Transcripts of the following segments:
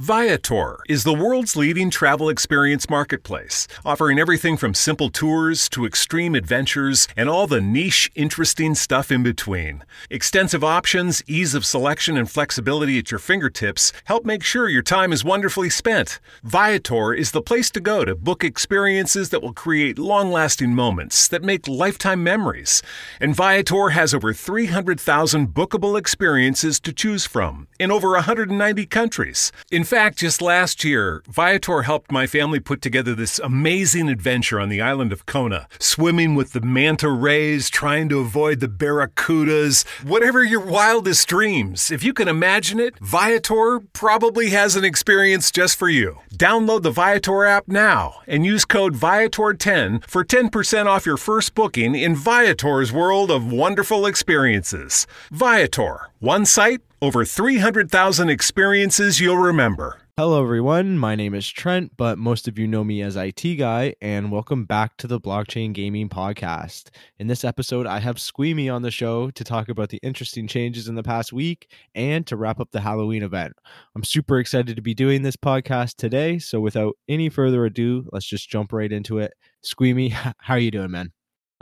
Viator is the world's leading travel experience marketplace, offering everything from simple tours to extreme adventures and all the niche, interesting stuff in between. Extensive options, ease of selection, and flexibility at your fingertips help make sure your time is wonderfully spent. Viator is the place to go to book experiences that will create long-lasting moments that make lifetime memories. And Viator has over 300,000 bookable experiences to choose from in over 190 countries. In fact, just last year, Viator helped my family put together this amazing adventure on the island of Kona, swimming with the manta rays, trying to avoid the barracudas, whatever your wildest dreams. If you can imagine it, Viator probably has an experience just for you. Download the Viator app now and use code Viator10 for 10% off your first booking in Viator's world of wonderful experiences. Viator, one site, over 300,000 experiences you'll remember. Hello, everyone. My name is Trent, but most of you know me as IT Guy, and welcome back to the Blockchain Gaming Podcast. In this episode, I have Squeamy on the show to talk about the interesting changes in the past week and to wrap up the Halloween event. I'm super excited to be doing this podcast today, so without any further ado, let's just jump right into it. Squeamy, how are you doing, man?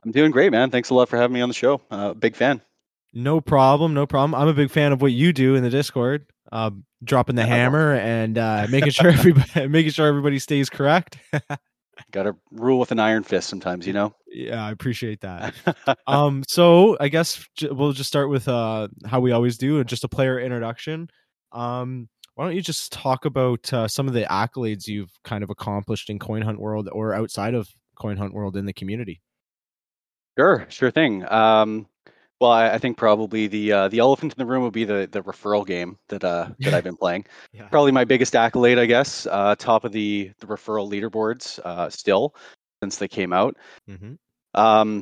I'm doing great, man. Thanks a lot for having me on the show. Big fan. No problem. I'm a big fan of what you do in the Discord, dropping the hammer and making sure everybody stays correct. Got to rule with an iron fist sometimes, you know? Yeah, I appreciate that. So I guess we'll just start with how we always do, and just a player introduction. Why don't you just talk about some of the accolades you've kind of accomplished in CoinHunt World or outside of CoinHunt World in the community? Sure thing. Well, I think probably the elephant in the room would be the referral game that I've been playing. Yeah. Probably my biggest accolade, I guess. Top of the referral leaderboards still since they came out. Mm-hmm.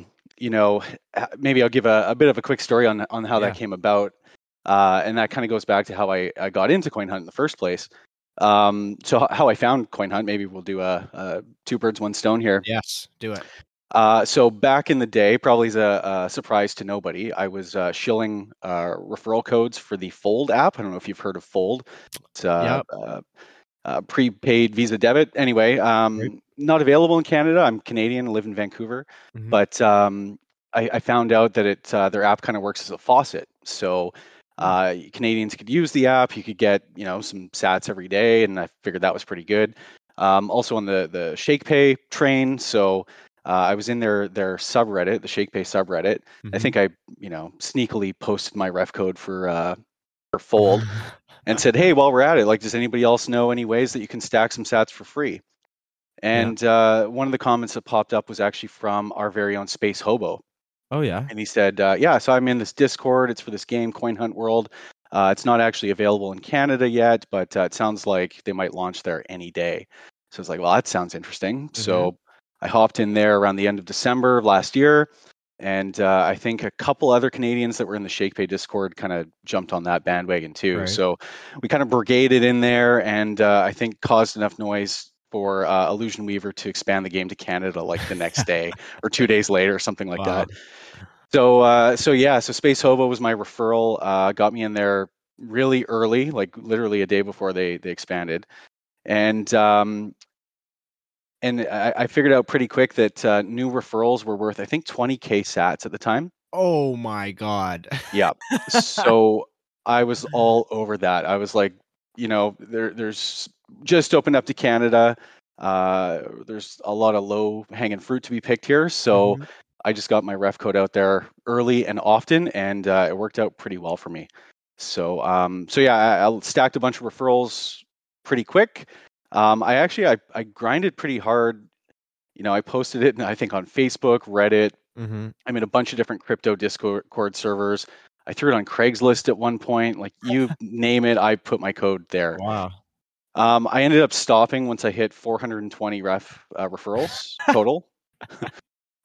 Maybe I'll give a bit of a quick story on how that came about, and that kind of goes back to how I got into CoinHunt in the first place. So how I found CoinHunt. Maybe we'll do a two birds, one stone here. Yes, do it. So back in the day, probably a surprise to nobody, I was shilling referral codes for the Fold app. I don't know if you've heard of Fold. It's prepaid Visa debit. Anyway, not available in Canada. I'm Canadian. I live in Vancouver. Mm-hmm. But I found out that their app kind of works as a faucet. So Canadians could use the app. You could get some sats every day, and I figured that was pretty good. Also on the ShakePay train, so... I was in their subreddit, the ShakePay subreddit. Mm-hmm. I think I, sneakily posted my ref code for Fold and said, hey, while we're at it, does anybody else know any ways that you can stack some sats for free? And one of the comments that popped up was actually from our very own Space Hobo. Oh, yeah. And he said, so I'm in this Discord. It's for this game, CoinHunt World. It's not actually available in Canada yet, but it sounds like they might launch there any day. So I was like, well, that sounds interesting. Mm-hmm. So I hopped in there around the end of December of last year, and I think a couple other Canadians that were in the ShakePay Discord kind of jumped on that bandwagon too. Right. So we kind of brigaded in there, and I think caused enough noise for Illusion Weaver to expand the game to Canada the next day or 2 days later or something like that. So, so Space Hobo was my referral, got me in there really early, literally a day before they expanded. And I figured out pretty quick that new referrals were worth, I think, 20,000 sats at the time. Oh, my God. Yeah. So I was all over that. I was like, there's just opened up to Canada. There's a lot of low-hanging fruit to be picked here. So mm-hmm. I just got my ref code out there early and often, and it worked out pretty well for me. So, I stacked a bunch of referrals pretty quick. I grinded pretty hard. I posted it, I think, on Facebook, Reddit. Mm-hmm. I'm in a bunch of different crypto Discord servers. I threw it on Craigslist at one point. You name it, I put my code there. Wow. I ended up stopping once I hit 420 referrals total.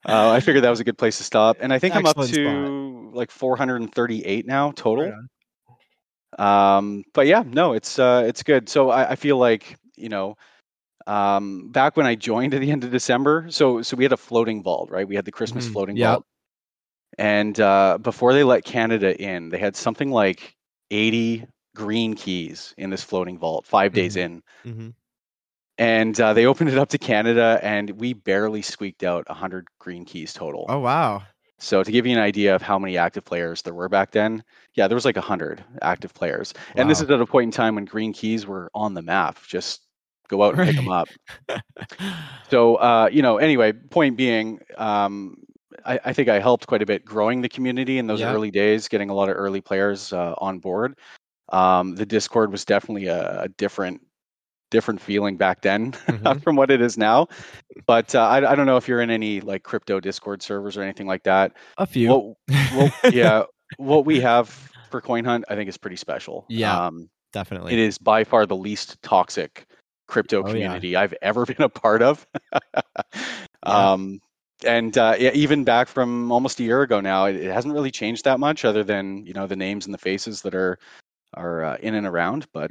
I figured that was a good place to stop. And I think I'm up to 438 now total. Right. But yeah, no, it's good. So I feel like... back when I joined at the end of December, so we had a floating vault, right? We had the Christmas floating vault, and before they let Canada in, they had something like 80 green keys in this floating vault 5 days in. Mm-hmm. And they opened it up to Canada, and we barely squeaked out 100 green keys total. Oh, wow. So to give you an idea of how many active players there were back then, yeah, there was like 100 active players. Wow. And this is at a point in time when green keys were on the map. Just go out and pick them up. So, anyway, point being, I think I helped quite a bit growing the community in those early days, getting a lot of early players on board. The Discord was definitely a different feeling back then from what it is now, but I don't know if you're in any like crypto Discord servers or anything like that. A few. What we have for Coin Hunt I think is pretty special. Definitely it is by far the least toxic crypto community I've ever been a part of. Even back from almost a year ago now, it hasn't really changed that much, other than the names and the faces that are in and around, but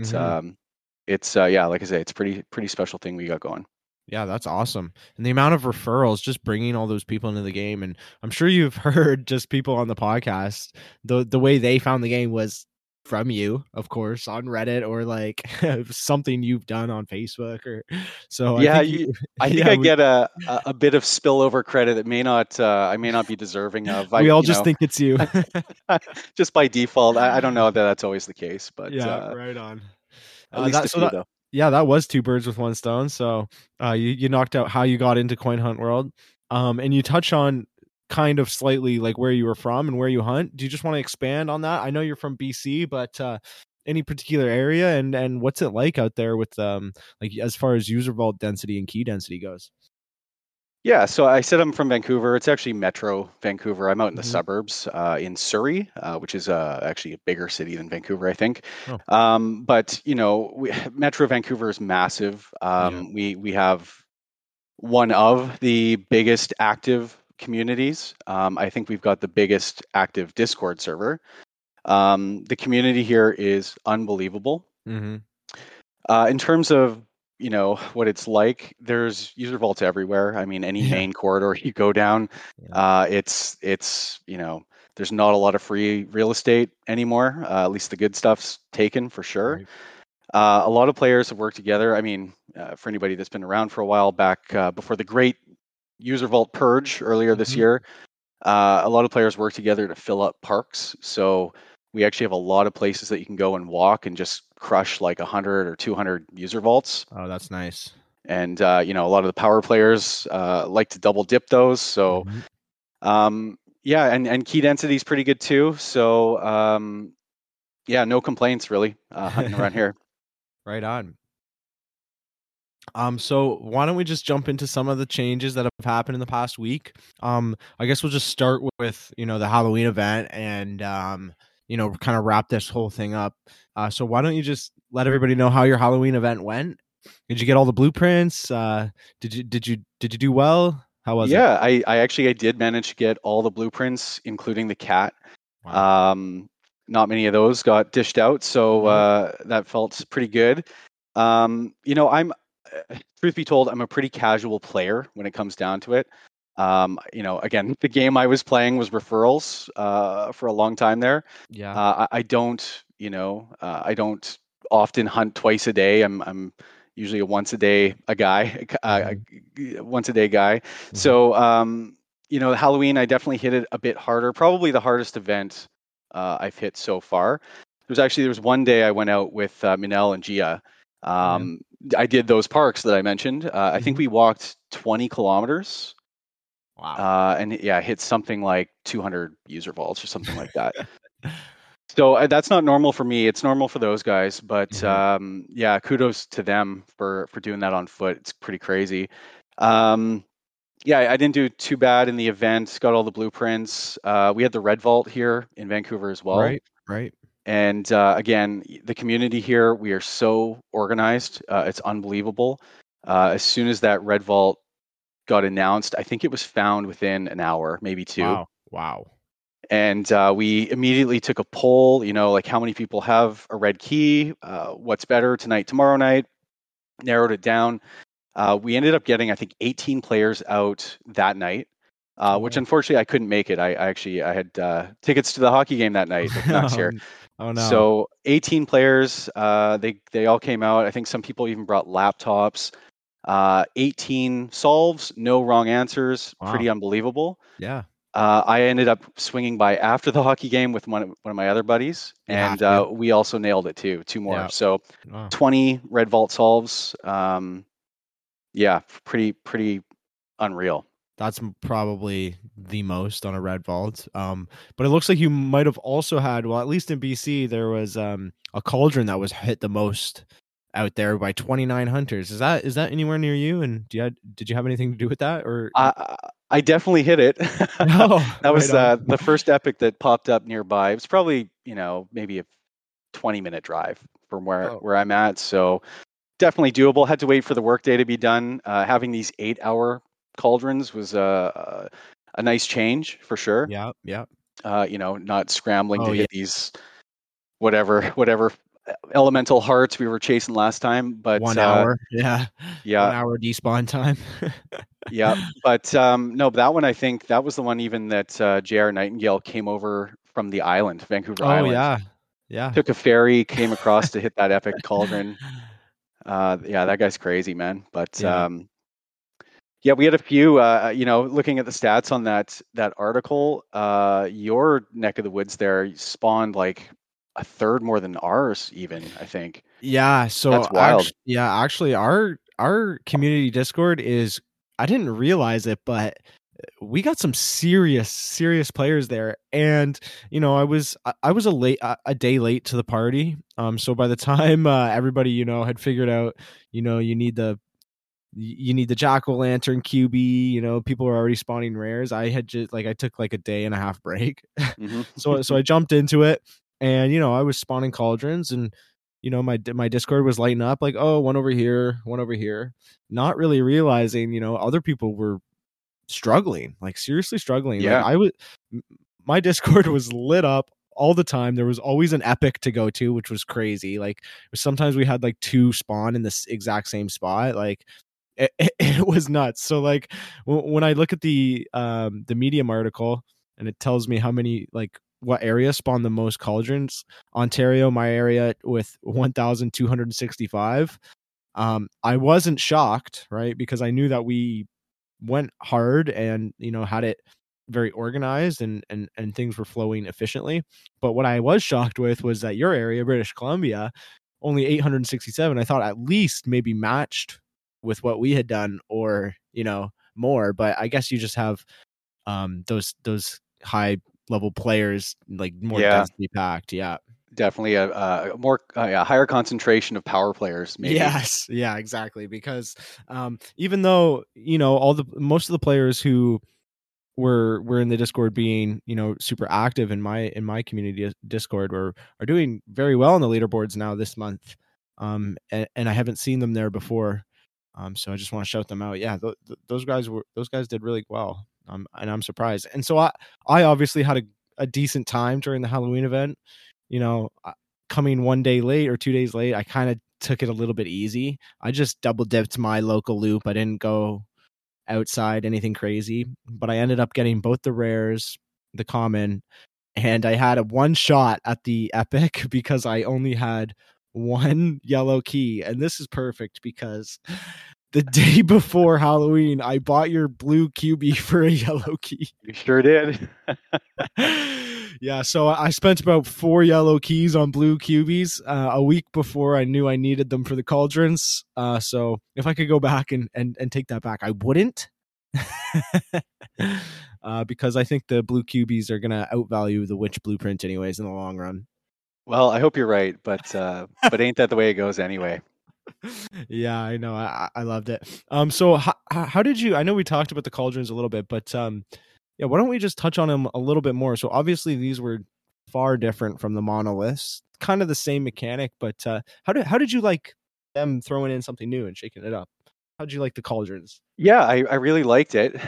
it's like I say, it's pretty special thing we got going. Yeah, that's awesome. And the amount of referrals, just bringing all those people into the game, and I'm sure you've heard just people on the podcast, the way they found the game was from you, of course, on Reddit or like something you've done on Facebook or so. I think I get a bit of spillover credit that I may not be deserving of. We all think it's you, just by default. I don't know that that's always the case, but right on. That was two birds with one stone. So you knocked out how you got into CoinHunt World, and you touch on kind of slightly like where you were from and where you hunt. Do you just want to expand on that? I know you're from BC, but any particular area and what's it like out there with like as far as user vault density and key density goes? Yeah, so I said I'm from Vancouver. It's actually Metro Vancouver. I'm out in the suburbs in Surrey, which is actually a bigger city than Vancouver, I think. Oh. But, Metro Vancouver is massive. We have one of the biggest active communities. I think we've got the biggest active Discord server. The community here is unbelievable. Mm-hmm. In terms of what it's like, there's user vaults everywhere. I mean, any main corridor you go down, it's there's not a lot of free real estate anymore. At least the good stuff's taken for sure. Right. A lot of players have worked together. I mean, for anybody that's been around for a while back, before the great user vault purge earlier this year, a lot of players work together to fill up parks. So we actually have a lot of places that you can go and walk and just crush like 100 or 200 user vaults. Oh, that's nice. And, a lot of the power players like to double dip those. So, and key density is pretty good too. So, no complaints really hunting around here. Right on. So why don't we just jump into some of the changes that have happened in the past week? I guess we'll just start with, the Halloween event and, kind of wrap this whole thing up. So why don't you just let everybody know how your Halloween event went? Did you get all the blueprints? Did you do well? How was it? Yeah, I did manage to get all the blueprints, including the cat. Wow. Not many of those got dished out, so that felt pretty good. I'm truth be told, I'm a pretty casual player when it comes down to it. Again, the game I was playing was referrals for a long time there. Yeah. I don't often hunt twice a day. I'm usually a once a day guy. Mm-hmm. So, Halloween, I definitely hit it a bit harder, probably the hardest event I've hit so far. There was one day I went out with Minel and Gia. I did those parks that I mentioned. I think we walked 20 kilometers. Wow. Hit something like 200 user vaults or something like that. So that's not normal for me. It's normal for those guys, but kudos to them for doing that on foot. It's pretty crazy. I didn't do too bad in the event. Got all the blueprints. We had the Red Vault here in Vancouver as well. Right. And again, the community here, we are so organized. It's unbelievable. As soon as that Red Vault got announced, I think it was found within an hour, maybe two. Wow. And we immediately took a poll, like how many people have a red key, what's better tonight, tomorrow night, narrowed it down. We ended up getting, I think, 18 players out that night, which unfortunately I couldn't make it. I had tickets to the hockey game that night with Max here. Oh no! So 18 players. They all came out. I think some people even brought laptops. 18 solves, no wrong answers. Wow. Pretty unbelievable. Yeah. I ended up swinging by after the hockey game with one of my other buddies, and we also nailed it too. Two more. Yeah. So 20 Red Vault solves. Yeah, pretty unreal. That's probably the most on a Red Vault. But it looks like you might have also had, well, at least in BC, there was a cauldron that was hit the most out there by 29 hunters. Is that anywhere near you? And did you have anything to do with that? Or I definitely hit it. That was the first epic that popped up nearby. It was probably, maybe a 20-minute drive from where I'm at. So definitely doable. Had to wait for the workday to be done. Having these 8-hour cauldrons was a nice change for sure. Yeah, yeah. Not scrambling to hit these whatever elemental hearts we were chasing last time, but 1 hour. 1 hour despawn time. Yeah, but but that one, I think that was the one even that J.R. Nightingale came over from the island, Vancouver Island. Oh yeah, took a ferry, came across to hit that epic cauldron. That guy's crazy, man. But yeah. Yeah, we had a few, looking at the stats on that article, your neck of the woods there spawned like a third more than ours even, I think. Yeah, so that's wild. Actually our community Discord is, I didn't realize it, but we got some serious players there. And, I was a day late to the party. So by the time everybody, had figured out, you need the jack-o'-lantern QB, people are already spawning rares. I had just I took a day and a half break. Mm-hmm. so I jumped into it, and I was spawning cauldrons, and my Discord was lighting up like, oh, one over here, not really realizing other people were struggling, seriously struggling. Yeah, my Discord was lit up all the time. There was always an epic to go to, which was crazy. Sometimes we had two spawn in this exact same spot. It was nuts. So when I look at the Medium article and it tells me how many what area spawned the most cauldrons, Ontario, my area, with 1,265. I wasn't shocked, right? Because I knew that we went hard and had it very organized and things were flowing efficiently. But what I was shocked with was that your area, British Columbia, only 867. I thought at least maybe matched with what we had done, or more, but I guess you just have those high level players more densely packed. Yeah, definitely a higher concentration of power players maybe. Yes, yeah, exactly, because even though most of the players who we're in the Discord being super active in my community Discord are doing very well on the leaderboards now this month, and I haven't seen them there before, so I just want to shout them out. Yeah, those guys did really well, and I'm surprised. And so I obviously had a decent time during the Halloween event. Coming 1 day late or 2 days late, I kind of took it a little bit easy. I just double dipped my local loop. I didn't go outside anything crazy, but I ended up getting both the rares, the common, and I had a one shot at the epic because I only had one yellow key. And this is perfect because the day before Halloween, I bought your blue QB for a yellow key. You sure did. Yeah, so I spent about 4 yellow keys on blue QBs a week before I knew I needed them for the cauldrons. So if I could go back and take that back, I wouldn't. Because I think the blue QBs are going to outvalue the witch blueprint anyways in the long run. Well, I hope you're right, but ain't that the way it goes anyway? Yeah, I know. I loved it. So how did you, I know we talked about the cauldrons a little bit, but yeah, why don't we just touch on them a little bit more? So obviously these were far different from the monoliths, kind of the same mechanic, but how did you like them throwing in something new and shaking it up? How did you like the cauldrons? Yeah, I really liked it.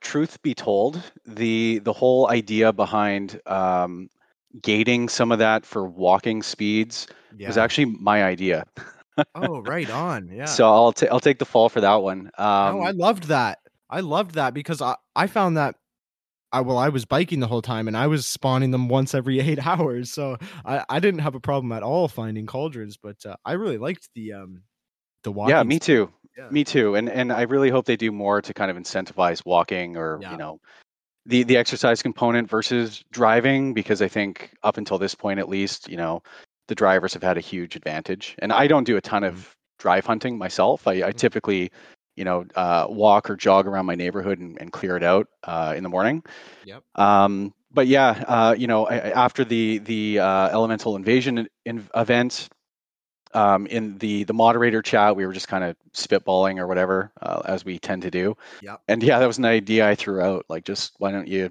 Truth be told, the whole idea behind gating some of that for walking speeds was actually my idea. Oh, right on. Yeah. So I'll take the fall for that one. I loved that. I loved that because I found that I was biking the whole time and I was spawning them once every 8 hours. So I didn't have a problem at all finding cauldrons, but I really liked the walking. Yeah, me too. Yeah. Me too. And I really hope they do more to kind of incentivize walking or, you know, the exercise component versus driving, because I think up until this point, at least, you know, the drivers have had a huge advantage. And I don't do a ton of drive hunting myself. I typically, you know, walk or jog around my neighborhood and clear it out in the morning. Yep. But yeah, you know, after the elemental invasion event, in the moderator chat, we were just kind of spitballing or whatever, as we tend to do. Yep. And yeah, that was an idea I threw out. Like, just why don't you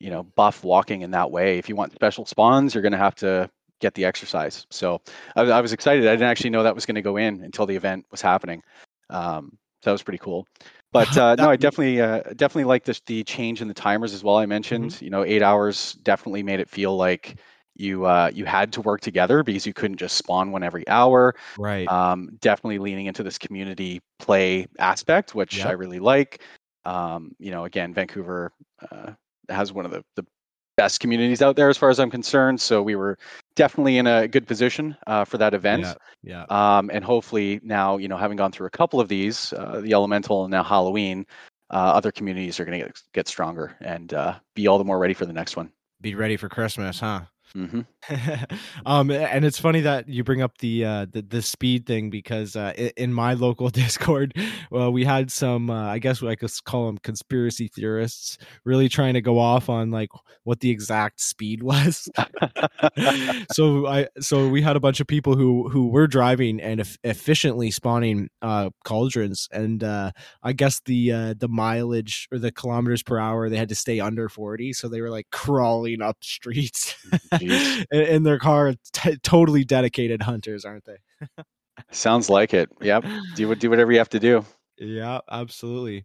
know, buff walking in that way? If you want special spawns, you're going to have to get the exercise. So I was excited. I didn't actually know that was going to go in until the event was happening. So that was pretty cool, but no, I definitely like the change in the timers as well. I mentioned, you know, 8 hours definitely made it feel like you had to work together because you couldn't just spawn one every hour. Right. Definitely leaning into this community play aspect, which I really like. You know, again, Vancouver has one of the best communities out there as far as I'm concerned. So we were definitely in a good position for that event. Yeah. And hopefully now, you know, having gone through a couple of these, the Elemental and now Halloween, other communities are going to get stronger and be all the more ready for the next one. Be ready for Christmas, huh? Mm-hmm. And it's funny that you bring up the speed thing, because in my local Discord, well, we had some I guess I could call them conspiracy theorists really trying to go off on like what the exact speed was. So we had a bunch of people who were driving and efficiently spawning cauldrons, and I guess the mileage or the kilometers per hour, they had to stay under 40, so they were like crawling up streets. In their car, totally dedicated hunters, aren't they? Sounds like it. Yep. Do whatever you have to do. Yeah, absolutely.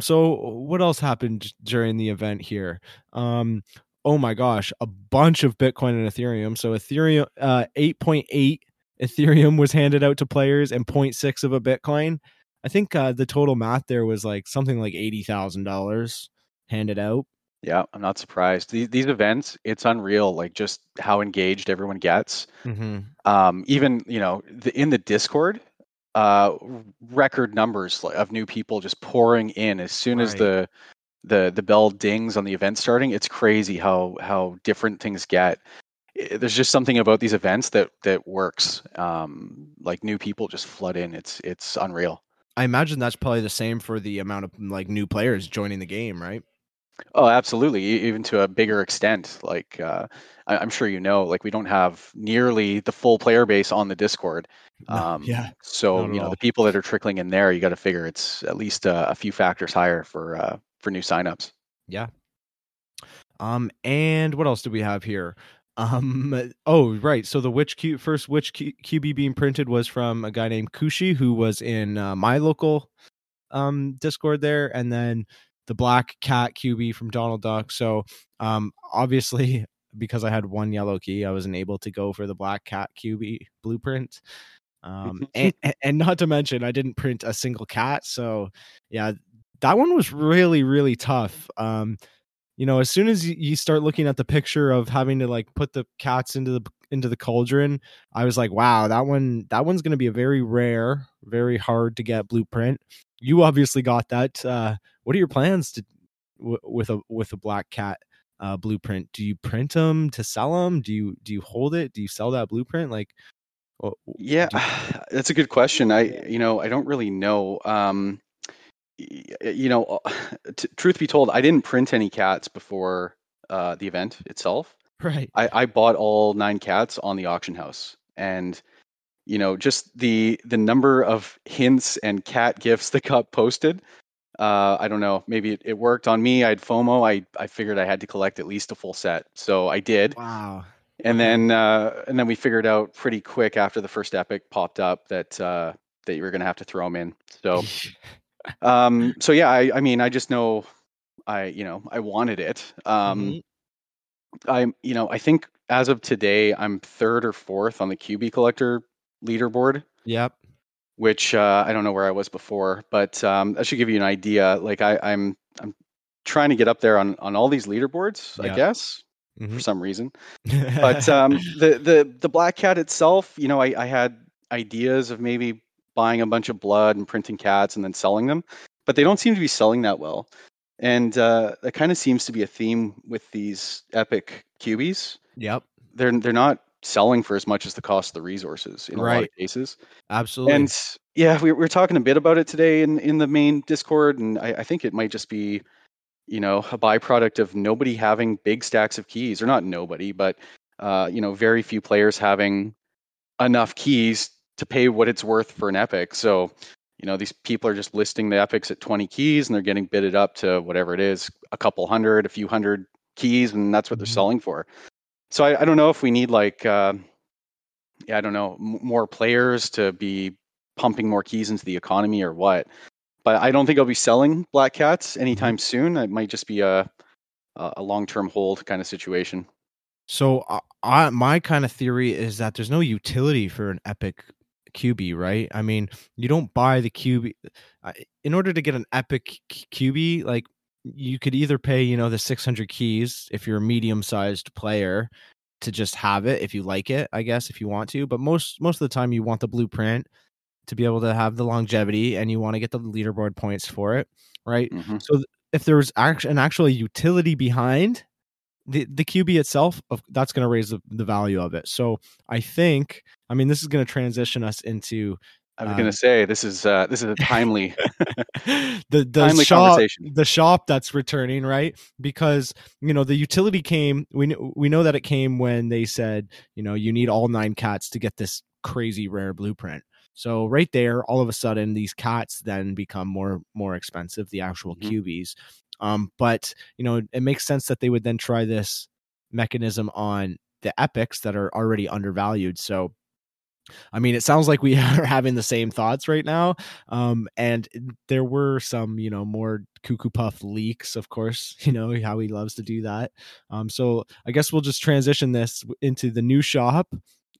So what else happened during the event here? Oh my gosh, a bunch of Bitcoin and Ethereum. So Ethereum, 8.8 Ethereum was handed out to players and 0.6 of a Bitcoin. I think the total math there was like something like $80,000 handed out. Yeah, I'm not surprised. These events, it's unreal, like just how engaged everyone gets. Mm-hmm. Even, you know, in the Discord, record numbers of new people just pouring in as soon as the bell dings on the event starting. It's crazy how different things get. There's just something about these events that works. Like new people just flood in. It's unreal. I imagine that's probably the same for the amount of like new players joining the game, right? Oh, absolutely. Even to a bigger extent, like I'm sure, you know, like we don't have nearly the full player base on the Discord. So, you know, the people that are trickling in there, you got to figure it's at least a few factors higher for new signups. Yeah. And what else do we have here? Oh, right. So the first Witch QB being printed was from a guy named Kushi, who was in my local Discord there. And then the black cat QB from Donald Duck. So obviously, because I had one yellow key, I wasn't able to go for the black cat QB blueprint. And not to mention, I didn't print a single cat. So yeah, that one was really, really tough. You know, as soon as you start looking at the picture of having to like put the cats into the cauldron, I was like, wow, that one's going to be a very rare, very hard to get blueprint. You obviously got that. What are your plans with a black cat blueprint? Do you print them to sell them? Do you hold it? Do you sell that blueprint? Like, yeah, that's a good question. I don't really know. You know, truth be told, I didn't print any cats before the event itself. Right. I bought all 9 cats on the auction house, and you know, just the number of hints and cat gifts that got posted. I don't know, maybe it worked on me. I had FOMO. I figured I had to collect at least a full set, so I did. Wow. And then we figured out pretty quick after the first epic popped up that you were gonna have to throw them in. So. So yeah, I mean, I just know I wanted it. I think as of today, I'm 3rd or 4th on the QB collector leaderboard. Yep. Which, I don't know where I was before, but, that should give you an idea. Like I'm trying to get up there on all these leaderboards, I guess, for some reason. But the Black Cat itself, you know, I had ideas of maybe buying a bunch of blood and printing cats and then selling them, but they don't seem to be selling that well. And that kind of seems to be a theme with these epic cubies. Yep. They're not selling for as much as the cost of the resources in a lot of cases. Absolutely. And yeah, we were talking a bit about it today in the main Discord, and I think it might just be, you know, a byproduct of nobody having big stacks of keys, or not nobody, but, you know, very few players having enough keys to pay what it's worth for an epic. So, you know, these people are just listing the epics at 20 keys and they're getting bidded up to whatever it is, a couple hundred, a few hundred keys, and that's what they're selling for. So I don't know if we need like, I don't know, more players to be pumping more keys into the economy or what. But I don't think I'll be selling Black Cats anytime soon. It might just be a long-term hold kind of situation. So my kind of theory is that there's no utility for an epic QB, right? I mean, you don't buy the QB in order to get an epic QB. Like, you could either pay, you know, the 600 keys if you're a medium-sized player to just have it, if you like it, I guess, if you want to. But most of the time, you want the blueprint to be able to have the longevity, and you want to get the leaderboard points for it, right? Mm-hmm. So if there was an actual utility behind the QB itself, that's going to raise the value of it. So I think, I mean, this is going to transition us into... I was going to say, this is a timely, timely conversation. The shop that's returning, right? Because, you know, the utility came, we know that it came when they said, you know, you need all 9 cats to get this crazy rare blueprint. So right there, all of a sudden, these cats then become more expensive, the actual QBs. But, you know, it makes sense that they would then try this mechanism on the epics that are already undervalued. So, I mean, it sounds like we are having the same thoughts right now. And there were some, you know, more Cuckoo Puff leaks, of course, you know, how he loves to do that. So I guess we'll just transition this into the new shop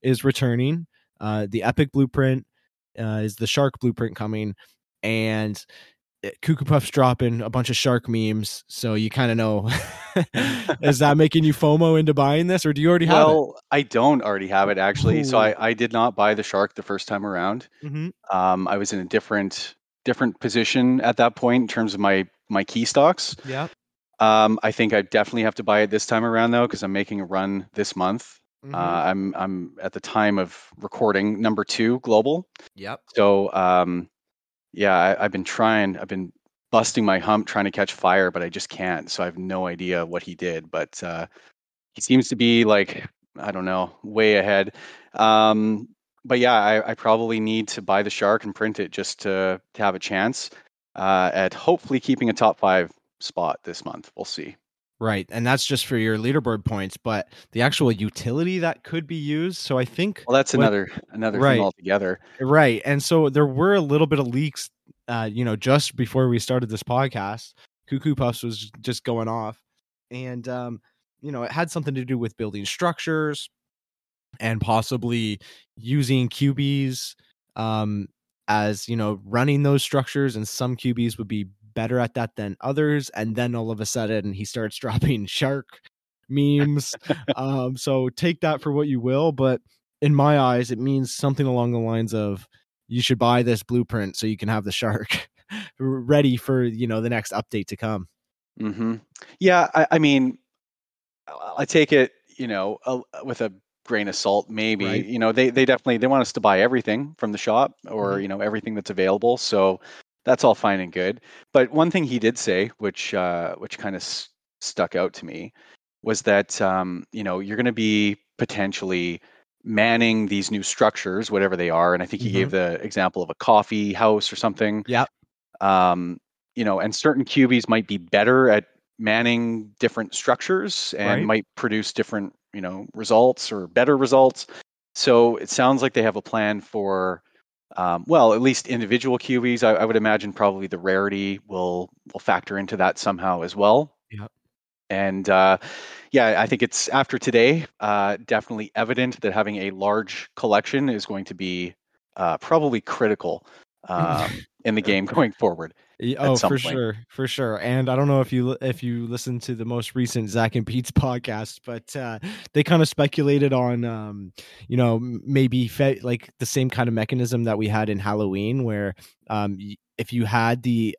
is returning. The epic blueprint is the shark blueprint coming, and Cuckoo Puff's dropping a bunch of shark memes, so you kind of know. Is that making you FOMO into buying this, or do you already have it? Well, I don't already have it, actually. Ooh. So I did not buy the shark the first time around. Mm-hmm. I was in a different position at that point in terms of my key stocks. Yeah. I think I definitely have to buy it this time around, though, because I'm making a run this month. Mm-hmm. I'm at the time of recording number 2 global. Yep. So yeah, I've been busting my hump trying to catch fire, but I just can't. So I have no idea what he did, but he seems to be like, I don't know, way ahead. But yeah, I probably need to buy the shark and print it just to have a chance at hopefully keeping a top 5 spot this month. We'll see. Right. And that's just for your leaderboard points, but the actual utility that could be used. So I think, well, that's another thing altogether. Right. And so there were a little bit of leaks, you know, just before we started this podcast. Cuckoo Puffs was just going off, and, you know, it had something to do with building structures and possibly using QBs, as, you know, running those structures, and some QBs would be better at that than others. And then all of a sudden he starts dropping shark memes. So take that for what you will, but in my eyes, it means something along the lines of, you should buy this blueprint so you can have the shark ready for, you know, the next update to come. Mm-hmm. Yeah. I mean, I take it, you know, with a grain of salt, maybe, right? You know, they want us to buy everything from the shop, or, you know, everything that's available. So that's all fine and good. But one thing he did say, which kind of stuck out to me, was that, you know, you're going to be potentially manning these new structures, whatever they are. And I think he gave the example of a coffee house or something. Yeah. You know, and certain QBs might be better at manning different structures and might produce different, you know, results or better results. So it sounds like they have a plan for... well, at least individual QBs, I would imagine probably the rarity will factor into that somehow as well. Yeah. And yeah, I think it's after today, definitely evident that having a large collection is going to be probably critical in the game going forward. Oh, for point. Sure. For sure. And I don't know if you listened to the most recent Zach and Pete's podcast, but they kind of speculated on, maybe like the same kind of mechanism that we had in Halloween where if you had the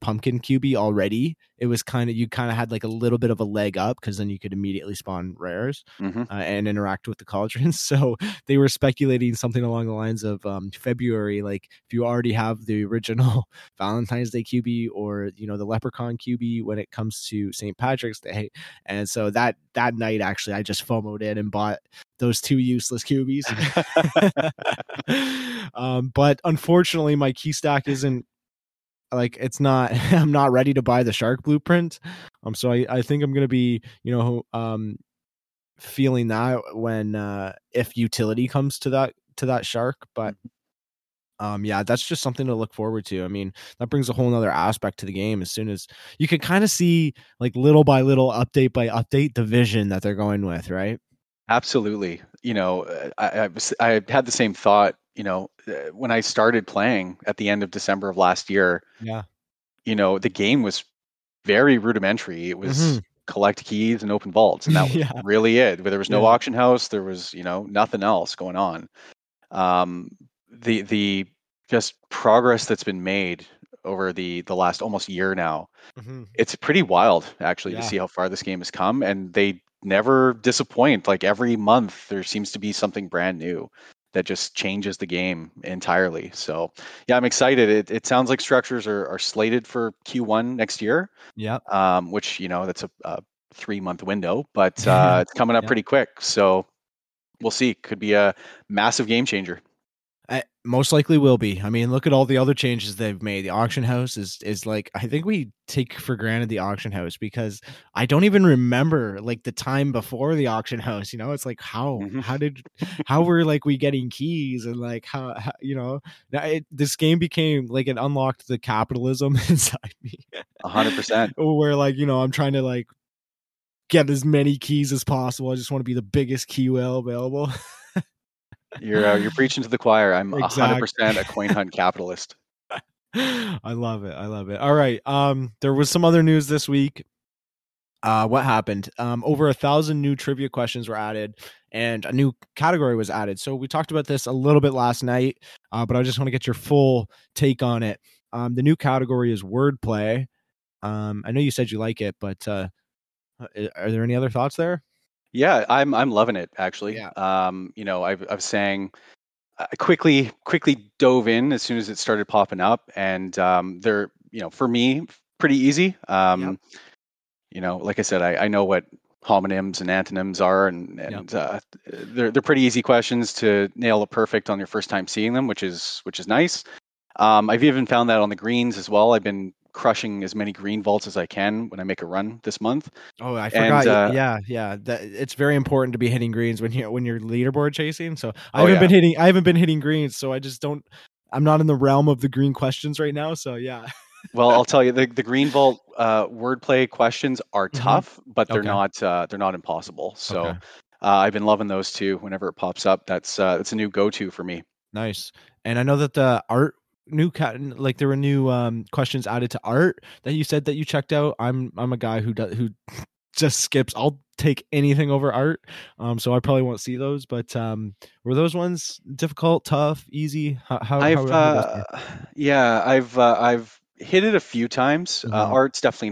pumpkin QB already, it was you had like a little bit of a leg up because then you could immediately spawn rares and interact with the cauldrons. So they were speculating something along the lines of February, like if you already have the original Valentine's Day QB or the Leprechaun QB when it comes to St. Patrick's Day, and so that night actually I just FOMO'd in and bought those two useless QBs. But unfortunately my key stack isn't like, I'm not ready to buy the shark blueprint. So I think I'm going to be, feeling that when, if utility comes to that shark, but that's just something to look forward to. I mean, that brings a whole nother aspect to the game. As soon as you can kind of see like little by little, update by update, the vision that they're going with, right? Absolutely. I had the same thought, when I started playing at the end of December of last year. Yeah. The game was very rudimentary. It was collect keys and open vaults. And that was really it. Where there was no auction house, there was, nothing else going on. The just progress that's been made over the last almost year now, it's pretty wild actually to see how far this game has come. And they never disappoint. Like every month there seems to be something brand new that just changes the game entirely. So I'm excited. It sounds like structures are slated for Q1 next year, which that's a 3-month window, but it's coming up pretty quick, so we'll see. Could be a massive game changer. Most likely will be. I mean, look at all the other changes they've made. The auction house is like, I think we take for granted the auction house because I don't even remember like the time before the auction house. It's like how were like we getting keys and like how this game became like it unlocked the capitalism inside me 100%. Where like I'm trying to like get as many keys as possible. I just want to be the biggest key whale available. You're preaching to the choir. I'm 100% a coin hunt capitalist. I love it. All right. There was some other news this week. What happened? Over 1,000 new trivia questions were added and a new category was added. So we talked about this a little bit last night, but I just want to get your full take on it. The new category is wordplay. I know you said you like it, but are there any other thoughts there? Yeah, I'm loving it actually. Yeah. I've sang. I quickly dove in as soon as it started popping up, and they're for me pretty easy. Like I said, I know what homonyms and antonyms are, and they're pretty easy questions to nail it perfect on your first time seeing them, which is nice. I've even found that on the greens as well. I've been crushing as many green vaults as I can when I make a run this month. Oh, I forgot. It's very important to be hitting greens when you're leaderboard chasing. So I haven't been hitting greens. So I'm not in the realm of the green questions right now. So yeah. Well, I'll tell you the green vault wordplay questions are tough, but they're not impossible. So I've been loving those too. Whenever it pops up, that's a new go-to for me. Nice. And I know that the art, there were new questions added to art that you said that you checked out. I'm a guy who just skips. I'll take anything over art, so I probably won't see those. But were those ones difficult, tough, easy? I've hit it a few times. Art's definitely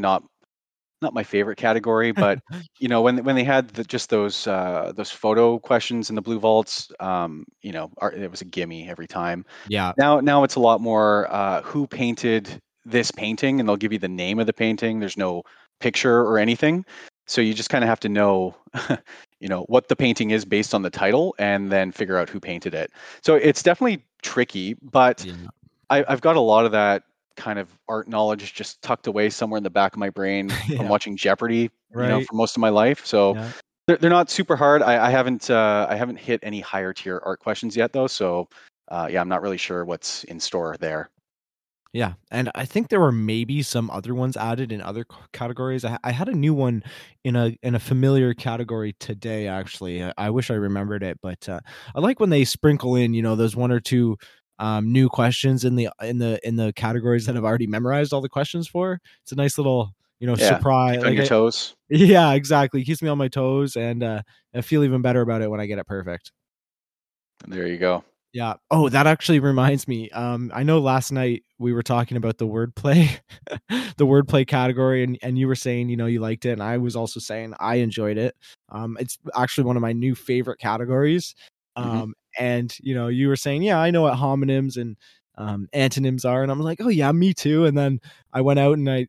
not my favorite category, but when they had those photo questions in the blue vaults, it was a gimme every time. Yeah. Now it's a lot more who painted this painting, and they'll give you the name of the painting. There's no picture or anything, so you just kind of have to know, what the painting is based on the title, and then figure out who painted it. So it's definitely tricky, but I've got a lot of that kind of art knowledge just tucked away somewhere in the back of my brain. I'm watching Jeopardy, for most of my life. So they're not super hard. I haven't hit any higher tier art questions yet though. So I'm not really sure what's in store there. Yeah. And I think there were maybe some other ones added in other categories. I had a new one in a familiar category today, actually. I wish I remembered it, but I like when they sprinkle in, those one or two new questions in the categories that I've already memorized all the questions for. It's a nice little, surprise. Keep on your toes. Yeah, exactly. Keeps me on my toes, and I feel even better about it when I get it perfect. There you go. Yeah. Oh, that actually reminds me. I know last night we were talking about the wordplay category, and you were saying, you liked it. And I was also saying I enjoyed it. It's actually one of my new favorite categories. And, you were saying, yeah, I know what homonyms and antonyms are. And I'm like, oh, yeah, me too. And then I went out and I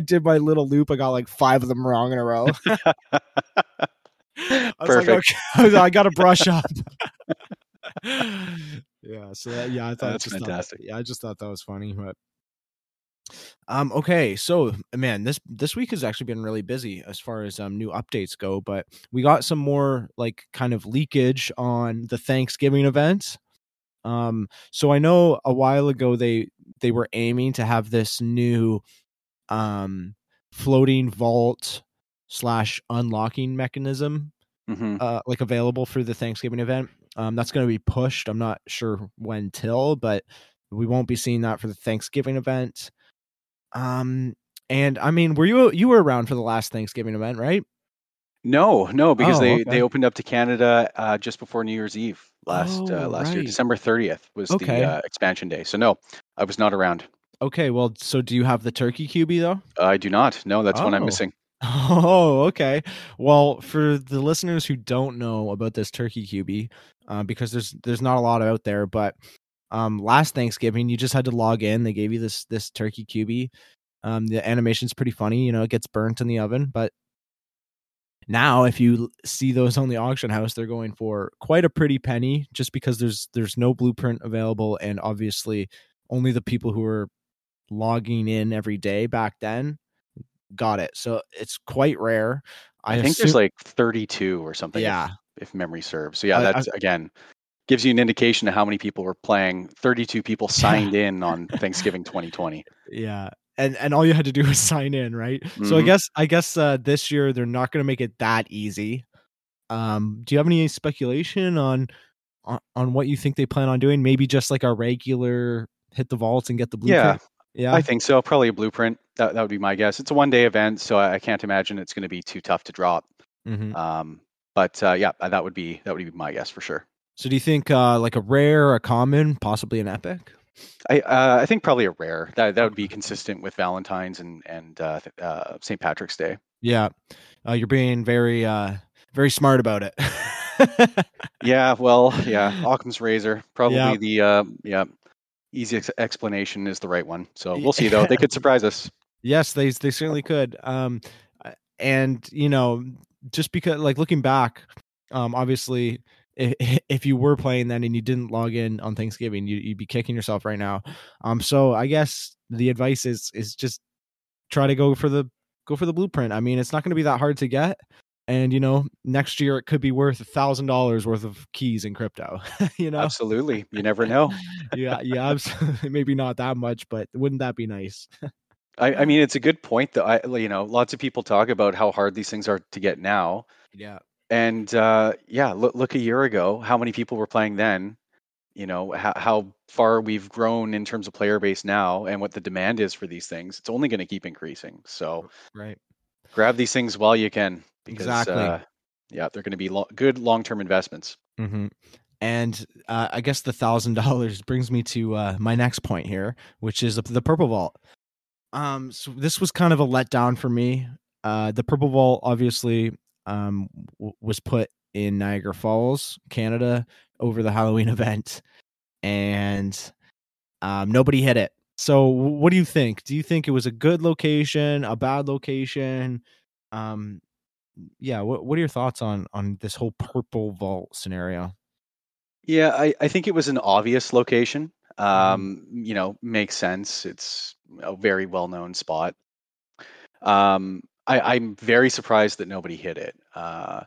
did my little loop. I got like 5 of them wrong in a row. I was perfect. Like, okay, I got to brush up. Yeah, so that, yeah, I thought that's fantastic. I just thought that was funny, but okay, so man, this week has actually been really busy as far as new updates go, but we got some more like kind of leakage on the Thanksgiving event. So I know a while ago they were aiming to have this new floating vault / unlocking mechanism like available for the Thanksgiving event. That's going to be pushed. I'm not sure when till, but we won't be seeing that for the Thanksgiving event. And I mean, you were around for the last Thanksgiving event, right? No, because they opened up to Canada just before New Year's Eve last year. December 30th was the expansion day. So no, I was not around. Okay, well, so do you have the turkey QB though? I do not. No, that's one I'm missing. Oh, okay. Well, for the listeners who don't know about this turkey QB, because there's not a lot out there, but last Thanksgiving you just had to log in. They gave you this turkey QB. The animation's pretty funny. It gets burnt in the oven, but now if you see those on the auction house, they're going for quite a pretty penny, just because there's no blueprint available, and obviously only the people who were logging in every day back then got it. So it's quite rare. I think there's like 32 or something. Yeah. If memory serves. So yeah, that's again gives you an indication of how many people were playing. 32 people signed in on Thanksgiving 2020. Yeah. And all you had to do was sign in, right? So I guess this year they're not going to make it that easy. Do you have any speculation on what you think they plan on doing? Maybe just like a regular hit the vaults and get the blueprint. Yeah, I think so. Probably a blueprint. That would be my guess. It's a one-day event, so I can't imagine it's going to be too tough to drop. Yeah, that would be my guess for sure. So do you think like a rare, a common, possibly an epic? I think probably a rare. That would be consistent with Valentine's and St. Patrick's Day. Yeah, you're being very very smart about it. Yeah, well, yeah, Occam's razor, probably the easy explanation is the right one. So we'll see, though. They could surprise us. Yes, they certainly could. And, just because, like, looking back, obviously, if you were playing then and you didn't log in on Thanksgiving, you'd be kicking yourself right now. So I guess the advice is just try to go for the blueprint. I mean, it's not going to be that hard to get. And, next year it could be worth $1,000 worth of keys in crypto, Absolutely. You never know. Yeah. Absolutely. Maybe not that much, but wouldn't that be nice? I mean, it's a good point though. Lots of people talk about how hard these things are to get now. Yeah. And look a year ago, how many people were playing then, how far we've grown in terms of player base now and what the demand is for these things. It's only going to keep increasing. So right. Grab these things while you can. Because, exactly. They're going to be good long-term investments. And I guess the $1,000 brings me to my next point here, which is the Purple Vault. So this was kind of a letdown for me. The Purple Vault obviously was put in Niagara Falls, Canada, over the Halloween event, and nobody hit it. So what do you think? Do you think it was a good location, a bad location? Yeah, what are your thoughts on this whole Purple Vault scenario? Yeah, I think it was an obvious location. Makes sense. It's a very well-known spot. I'm very surprised that nobody hit it. You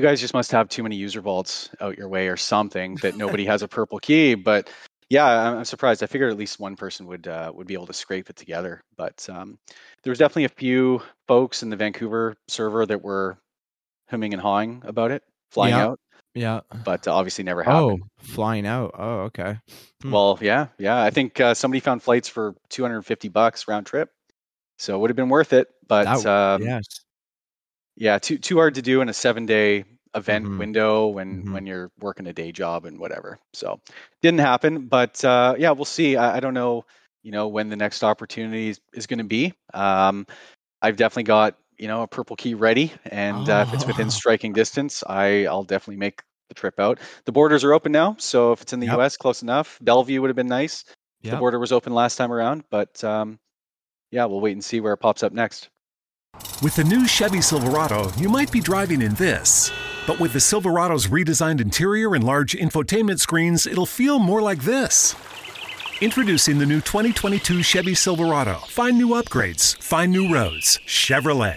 guys just must have too many user vaults out your way or something that nobody has a purple key. But yeah, I'm surprised. I figured at least one person would be able to scrape it together. But there was definitely a few folks in the Vancouver server that were humming and hawing about it, flying out. Yeah. But obviously never happened. Oh, flying out. Oh, okay. Hmm. Well, yeah. Yeah. I think somebody found flights for $250 round trip. So it would have been worth it. But yeah, too hard to do in a 7-day event window when you're working a day job and whatever. So didn't happen. But yeah, we'll see. I don't know, you know, when the next opportunity is going to be. I've definitely got, you know, a purple key ready, and if it's within striking distance, I'll definitely make the trip out. The borders are open now, so if it's in the U.S., close enough. Bellevue would have been nice. Yep. The border was open last time around, but yeah, we'll wait and see where it pops up next. With the new Chevy Silverado, you might be driving in this, but with the Silverado's redesigned interior and large infotainment screens, it'll feel more like this. Introducing the new 2022 Chevy Silverado. Find new upgrades. Find new roads. Chevrolet.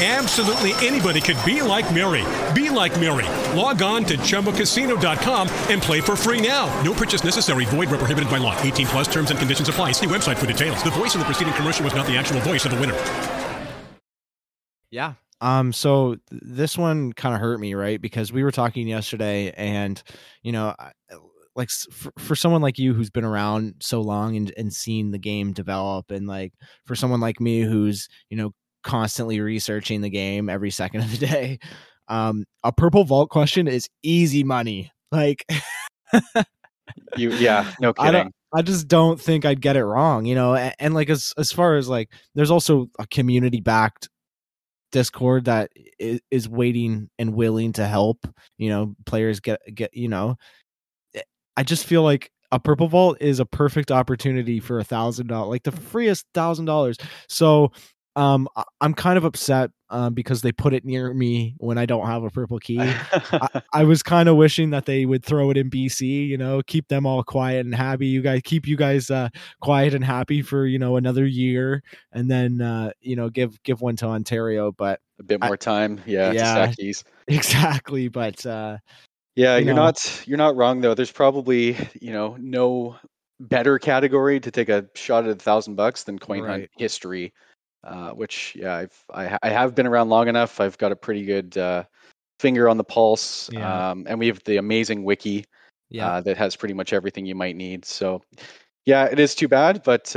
Absolutely anybody could be like Mary. Be like Mary. Log on to ChumboCasino.com and play for free now. No purchase necessary. Void where prohibited by law. 18 plus terms and conditions apply. See website for details. The voice in the preceding commercial was not the actual voice of the winner. Yeah. So this one kind of hurt me, right? Because we were talking yesterday and, you know, like for someone like you who's been around so long and seen the game develop, and like for someone like me who's, you know, constantly researching the game every second of the day, a purple vault question is easy money. Like no kidding. I just don't think I'd get it wrong, you know. And like as far as like, there's also a community backed Discord that is waiting and willing to help, you know, players get, you know, I just feel like a purple vault is a perfect opportunity for $1,000, like the freest $1,000. So I'm kind of upset because they put it near me when I don't have a purple key. I was kind of wishing that they would throw it in BC, you know, keep them all quiet and happy. Keep you guys quiet and happy for, you know, another year, and then you know, give one to Ontario, but a bit more time. Yeah, to stack keys. Exactly. But yeah, you're not wrong though. There's probably, you know, no better category to take a shot at $1,000 than coin hunt history. Which, yeah, I have been around long enough. I've got a pretty good finger on the pulse, and we have the amazing wiki that has pretty much everything you might need. So, yeah, it is too bad, but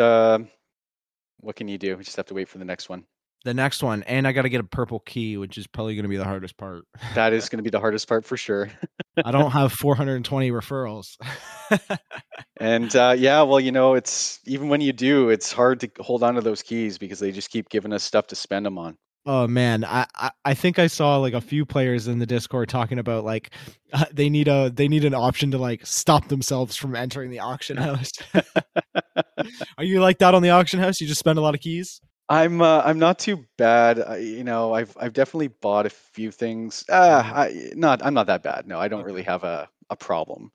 what can you do? We just have to wait for the next one. The next one, and I got to get a purple key, which is probably going to be the hardest part. That is going to be the hardest part for sure. I don't have 420 referrals. And yeah, well, you know, it's even when you do, it's hard to hold on to those keys because they just keep giving us stuff to spend them on. Oh man, I think I saw like a few players in the Discord talking about like they need an option to like stop themselves from entering the auction house. Are you like that on the auction house? You just spend a lot of keys? I'm not too bad. You know, I've definitely bought a few things. I'm not that bad. No, I don't really have a problem.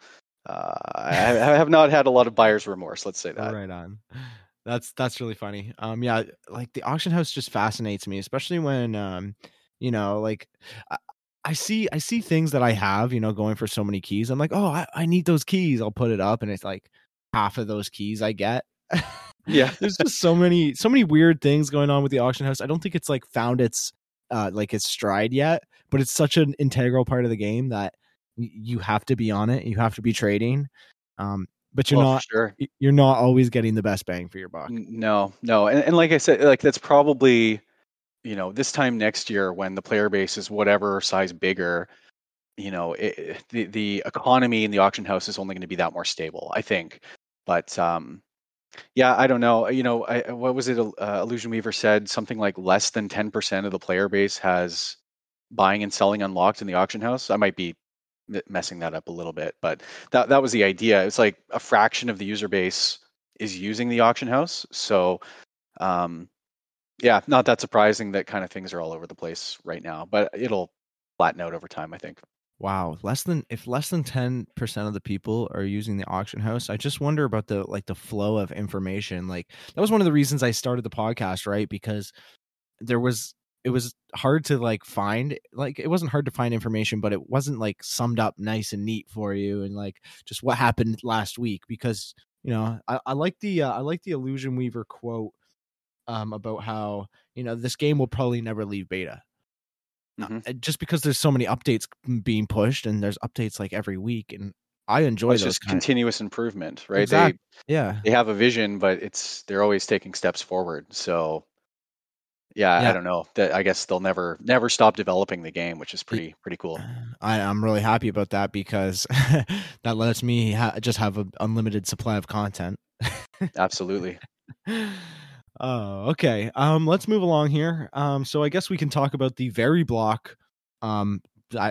I have not had a lot of buyer's remorse. Let's say that. Right on. That's really funny. Yeah, like the auction house just fascinates me, especially when, you know, like I see things that I have, you know, going for so many keys. I'm like, oh, I need those keys. I'll put it up, and it's like half of those keys I get. Yeah. There's just so many weird things going on with the auction house. I don't think it's like found its like its stride yet, but it's such an integral part of the game that you have to be on it. You have to be trading. But you're not always getting the best bang for your buck. No. And like I said, like that's probably, you know, this time next year when the player base is whatever size bigger, you know, the economy in the auction house is only going to be that more stable, I think. But yeah, I don't know. You know, what was it? Illusion Weaver said something like less than 10% of the player base has buying and selling unlocked in the auction house. I might be messing that up a little bit, but that was the idea. It's like a fraction of the user base is using the auction house. So, yeah, not that surprising that kind of things are all over the place right now, but it'll flatten out over time, I think. Wow, less than 10% of the people are using the auction house, I just wonder about the flow of information. Like that was one of the reasons I started the podcast, right? Because there was it was hard to like find, like it wasn't hard to find information, but it wasn't like summed up nice and neat for you. And like just what happened last week, because, you know, I like the Illusion Weaver quote about how, you know, this game will probably never leave beta. Mm-hmm. Just because there's so many updates being pushed and there's updates like every week, and I enjoy those just continuous improvement, right? Exactly. They have a vision, but they're always taking steps forward. So I don't know. I guess they'll never stop developing the game, which is pretty cool. I'm really happy about that, because that lets me just have an unlimited supply of content. Absolutely. Oh, okay. Let's move along here. So I guess we can talk about the VeriBlock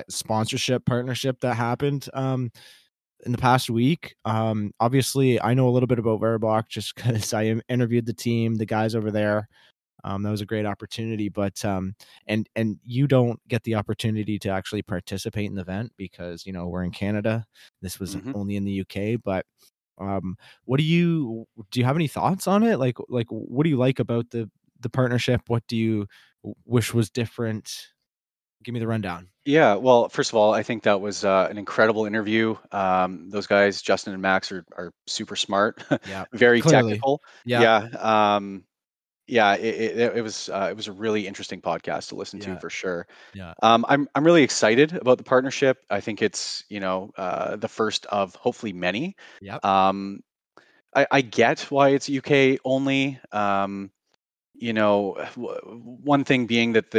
sponsorship partnership that happened in the past week. Obviously, I know a little bit about VeriBlock just because I interviewed the team, the guys over there. That was a great opportunity, but and you don't get the opportunity to actually participate in the event because, you know, we're in Canada. This was only in the UK, but do you have any thoughts on it? Like what do you like about the partnership? What do you wish was different? Give me the rundown. Yeah. Well, first of all, I think that was an incredible interview. Those guys, Justin and Max, are super smart, very clearly. Technical. Yeah. It was a really interesting podcast to listen to for sure. Yeah. I'm really excited about the partnership. I think it's, you know, the first of hopefully many. Yeah. I get why it's UK only. You know, one thing being that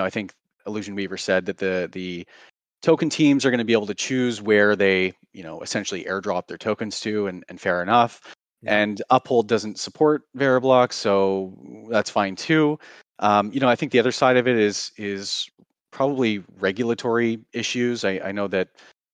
I think Illusion Weaver said that the token teams are going to be able to choose where they, you know, essentially airdrop their tokens to, and fair enough. And Uphold doesn't support VeriBlock, so that's fine too. You know, I think the other side of it is probably regulatory issues. I know that,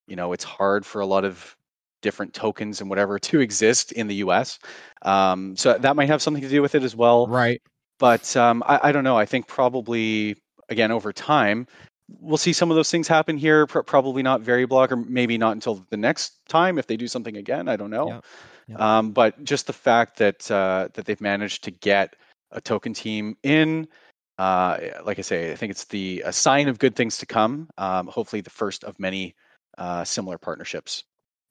you know, it's hard for a lot of different tokens and whatever to exist in the US. So that might have something to do with it as well. Right. But I don't know. I think probably, again, over time, we'll see some of those things happen here. Probably not VeriBlock, or maybe not until the next time if they do something again. I don't know. Yeah. Yep. But just the fact that that they've managed to get a token team in, like I say, I think it's a sign of good things to come. Hopefully, the first of many similar partnerships.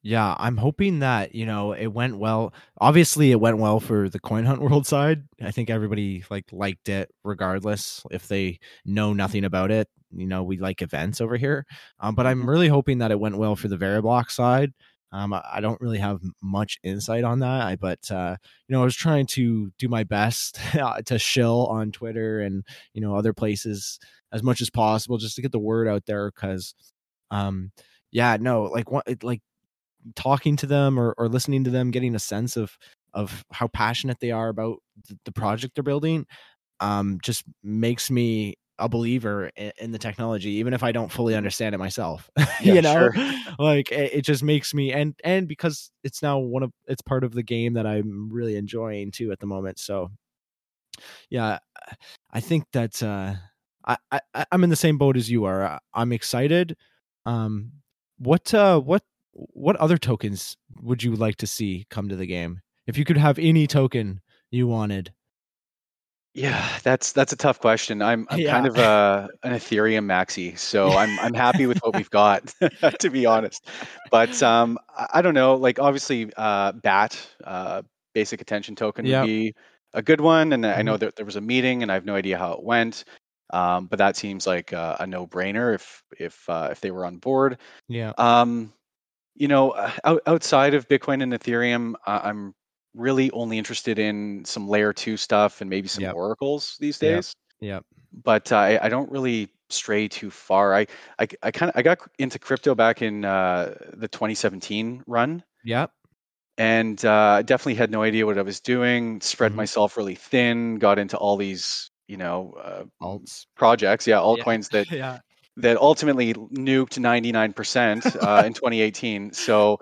Yeah, I'm hoping that, you know, it went well. Obviously, it went well for the CoinHunt World side. I think everybody liked it, regardless if they know nothing about it. You know, we like events over here, but I'm really hoping that it went well for the VeriBlock side. I don't really have much insight on that, but you know, I was trying to do my best to shill on Twitter and, you know, other places as much as possible just to get the word out there. Because, talking to them or listening to them, getting a sense of how passionate they are about the project they're building, just makes me a believer in the technology, even if I don't fully understand it myself. You know, sure. It just makes me, and because it's now it's part of the game that I'm really enjoying too at the moment. So yeah, I think that I'm in the same boat as you are. I'm excited. What other tokens would you like to see come to the game? If you could have any token you wanted. Yeah, that's a tough question. I'm kind of an Ethereum maxi, so I'm happy with what we've got, to be honest. But I don't know. Obviously, BAT, basic attention token, would be a good one. And I know that there was a meeting, and I have no idea how it went. But that seems like a no-brainer if they were on board. Yeah. You know, outside of Bitcoin and Ethereum, I'm really only interested in some layer 2 stuff and maybe some oracles these days. But I don't really stray too far. I got into crypto back in the 2017 run. And I definitely had no idea what I was doing, spread myself really thin, got into all these, you know, alts projects, altcoins that that ultimately nuked 99% in 2018. So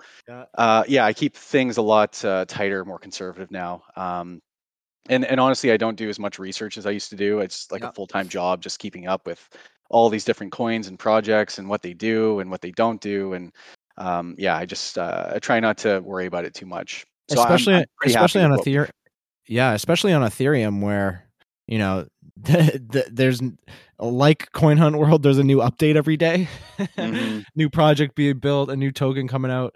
I keep things a lot tighter, more conservative now. And honestly, I don't do as much research as I used to do. It's a full-time job, just keeping up with all these different coins and projects and what they do and what they don't do. And I just I try not to worry about it too much. So especially on Ethereum, where, you know, there's, like CoinHunt World, there's a new update every day, mm-hmm. new project being built, a new token coming out.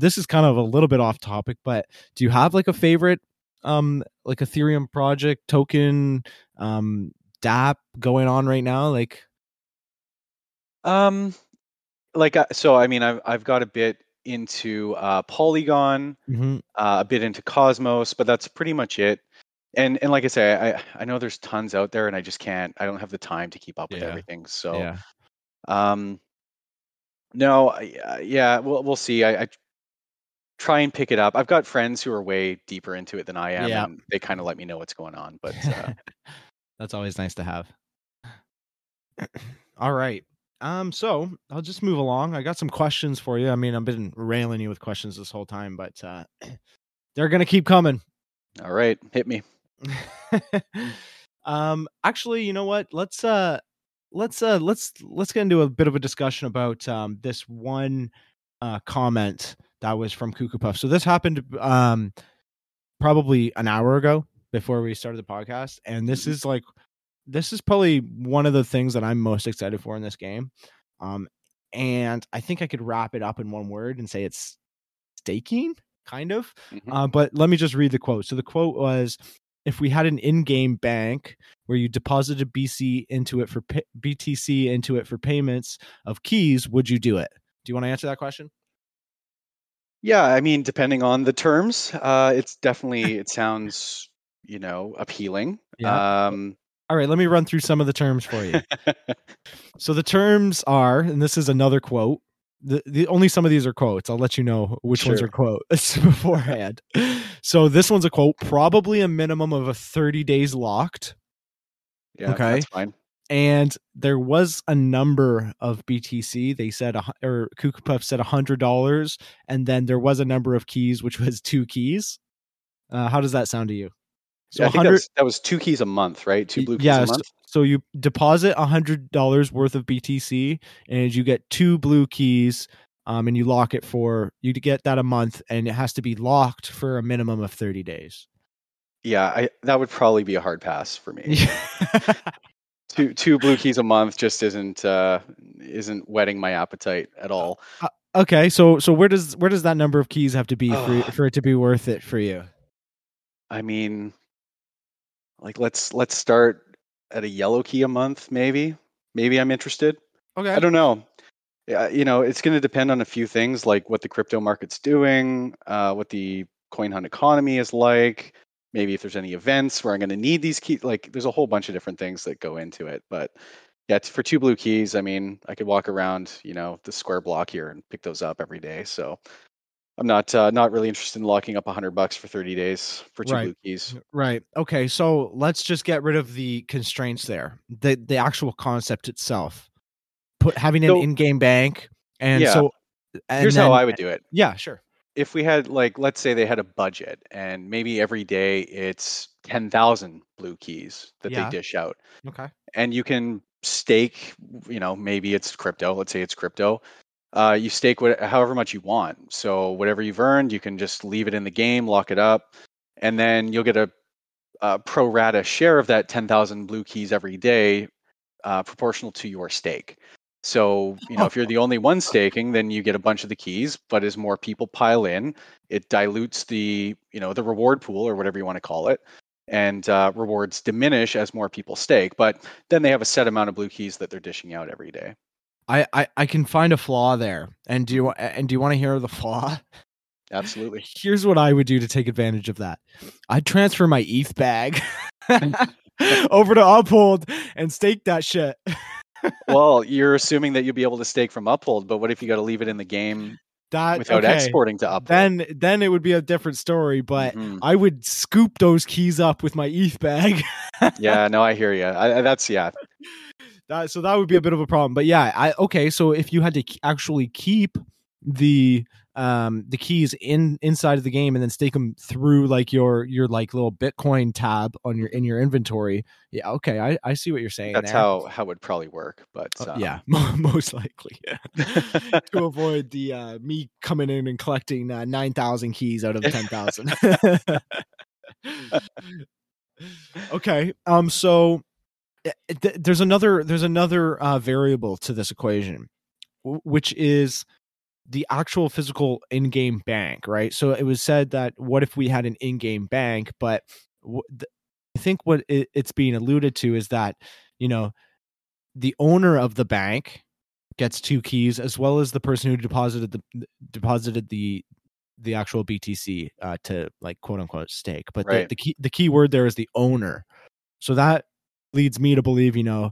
This is kind of a little bit off topic, but do you have like a favorite, like Ethereum project, token, dApp going on right now? I've got a bit into Polygon, mm-hmm. A bit into Cosmos, but that's pretty much it. And like I say, I know there's tons out there, and I don't have the time to keep up with everything. So, we'll see. I try and pick it up. I've got friends who are way deeper into it than I am, and they kind of let me know what's going on. But that's always nice to have. All right. So I'll just move along. I got some questions for you. I mean, I've been railing you with questions this whole time, but they're gonna keep coming. All right, hit me. Actually, you know what? Let's get into a bit of a discussion about this one comment that was from Cuckoo Puffs. So this happened probably an hour ago before we started the podcast, and this is probably one of the things that I'm most excited for in this game. And I think I could wrap it up in one word and say it's staking, kind of. Mm-hmm. But let me just read the quote. So the quote was, if we had an in-game bank where you deposited BTC into it for payments of keys, would you do it? Do you want to answer that question? Yeah, I mean, depending on the terms, it sounds, appealing. Yeah. All right, let me run through some of the terms for you. So the terms are, and this is another quote. The only some of these are quotes. I'll let you know which ones are quotes beforehand. So this one's a quote. Probably a minimum of a 30 days locked. Yeah, okay, that's fine. And there was a number of BTC. They said, or Cuckoo Puff said $100, and then there was a number of keys, which was 2 keys. How does that sound to you? So yeah, I think that was 2 keys a month, right? 2 blue keys a month. So you deposit $100 worth of BTC and you get 2 blue keys, and you lock it you get that a month, and it has to be locked for a minimum of 30 days. Yeah, that would probably be a hard pass for me. 2 blue keys a month just isn't whetting my appetite at all. Okay, so where does that number of keys have to be for it to be worth it for you? I mean, like let's start at a yellow key a month, maybe I'm interested. Okay. I don't know. It's going to depend on a few things, like what the crypto market's doing, what the CoinHunt economy is like, maybe if there's any events where I'm going to need these keys. Like, there's a whole bunch of different things that go into it. But yeah, for 2 blue keys, I mean, I could walk around, the square block here and pick those up every day. So I'm not really interested in locking up $100 for 30 days for 2 blue keys. Right. Okay. So let's just get rid of the constraints there. The actual concept itself, having an in-game bank. And here's how I would do it. Yeah, sure. If we had, let's say they had a budget, and maybe every day it's 10,000 blue keys that they dish out. Okay. And you can stake, maybe it's crypto. Let's say it's crypto. You stake however much you want. So whatever you've earned, you can just leave it in the game, lock it up, and then you'll get a pro rata share of that 10,000 blue keys every day, proportional to your stake. So, if you're the only one staking, then you get a bunch of the keys, but as more people pile in, it dilutes the, the reward pool, or whatever you want to call it, and rewards diminish as more people stake. But then they have a set amount of blue keys that they're dishing out every day. I can find a flaw there. And do you want to hear the flaw? Absolutely. Here's what I would do to take advantage of that. I'd transfer my ETH bag over to Uphold and stake that shit. Well, you're assuming that you'll be able to stake from Uphold, but what if you got to leave it in the game without exporting to Uphold? Then it would be a different story, but I would scoop those keys up with my ETH bag. Yeah, no, I hear you. So that would be a bit of a problem, but so if you had to actually keep the keys inside of the game and then stake them through your little Bitcoin tab on your inventory, I see what you're saying. That's there. how it would probably work, but most likely to avoid the me coming in and collecting 9,000 keys out of 10,000. Okay, so. there's another variable to this equation, which is the actual physical in-game bank, right? So it was said that what if we had an in-game bank, but I think what it's being alluded to is that, you know, the owner of the bank gets two keys, as well as the person who deposited the actual BTC to, like, quote unquote stake. But right. the key word there is the owner. So that leads me to believe, you know,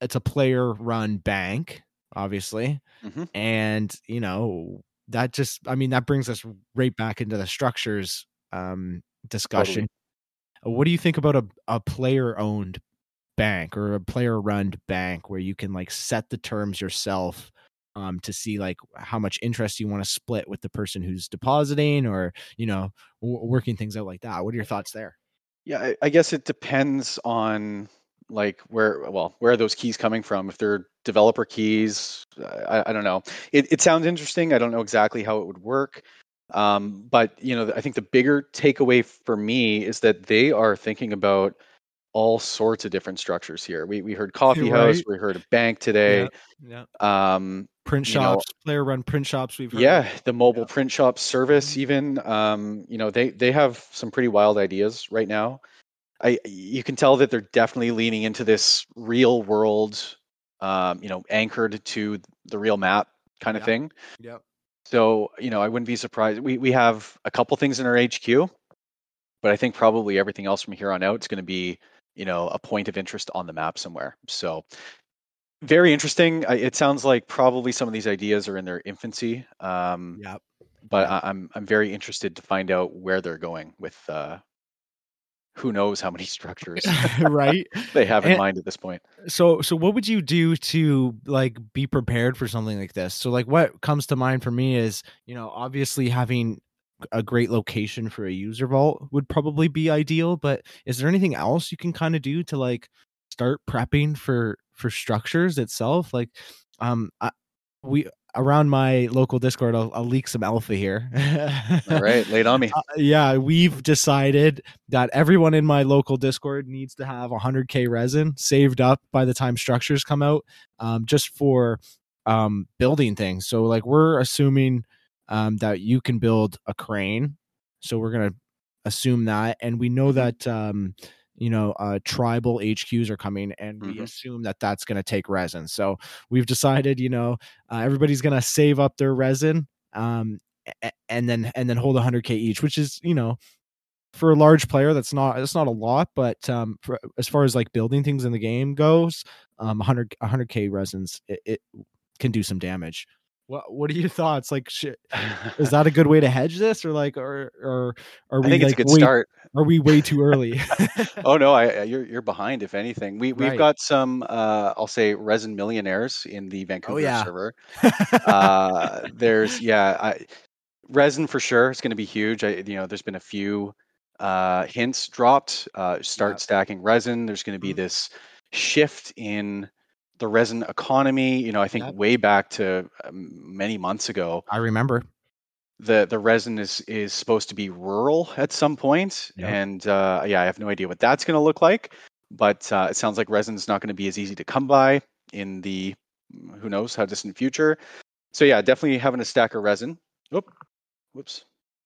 it's a player run bank, obviously. Mm-hmm. And, you know, that just, I mean, that brings us right back into the structures discussion. Totally. What do you think about a player owned bank or a player run bank where you can, like, set the terms yourself to see, like, how much interest you want to split with the person who's depositing, or, you know, working things out like that? What are your thoughts there? Yeah, I guess it depends on, like, where are those keys coming from? If they're developer keys, I don't know. It sounds interesting. I don't know exactly how it would work. But, you know, I think the bigger takeaway for me is that they are thinking about all sorts of different structures here. We heard coffee house, right? We heard a bank today. Yeah. Print shops, player run print shops. We've heard the mobile print shop service even. You know, they have some pretty wild ideas right now. You can tell that they're definitely leaning into this real world, you know, anchored to the real map kind of thing. Yeah. So, you know, I wouldn't be surprised. We have a couple things in our HQ, but I think probably everything else from here on out is going to be, you know, a point of interest on the map somewhere. So very interesting. It sounds like probably some of these ideas are in their infancy. But I'm very interested to find out where they're going with who knows how many structures right they have in mind at this point. So what would you do to, like, be prepared for something like this? So, like, what comes to mind for me is, you know, obviously having a great location for a user vault would probably be ideal, but is there anything else you can kind of do to, like, start prepping for structures itself? Like, we around my local Discord, I'll leak some alpha here. All right, lay it on me. We've decided that everyone in my local Discord needs to have 100K resin saved up by the time structures come out, just for building things. So, like, we're assuming that you can build a crane, so we're gonna assume that, and we know that you know, tribal HQs are coming, and we assume that that's gonna take resin. So we've decided, you know, everybody's gonna save up their resin, and then hold 100K each, which is, you know, for a large player, that's not a lot, but as far as, like, building things in the game goes, 100K resins it can do some damage. What are your thoughts? Like, is that a good way to hedge this, or, like, or are we? I think it's, like, a good start. Are we way too early? Oh no, you're behind. If anything, we've got some I'll say resin millionaires in the Vancouver server. There's resin for sure. It's going to be huge. You know, there's been a few hints dropped. Start stacking resin. There's going to be this shift in the resin economy. You know, I think way back to many months ago, I remember the resin is supposed to be rural at some point. And I have no idea what that's going to look like, but it sounds like resin is not going to be as easy to come by in the who knows how distant future. So definitely having a stack of resin. Whoops.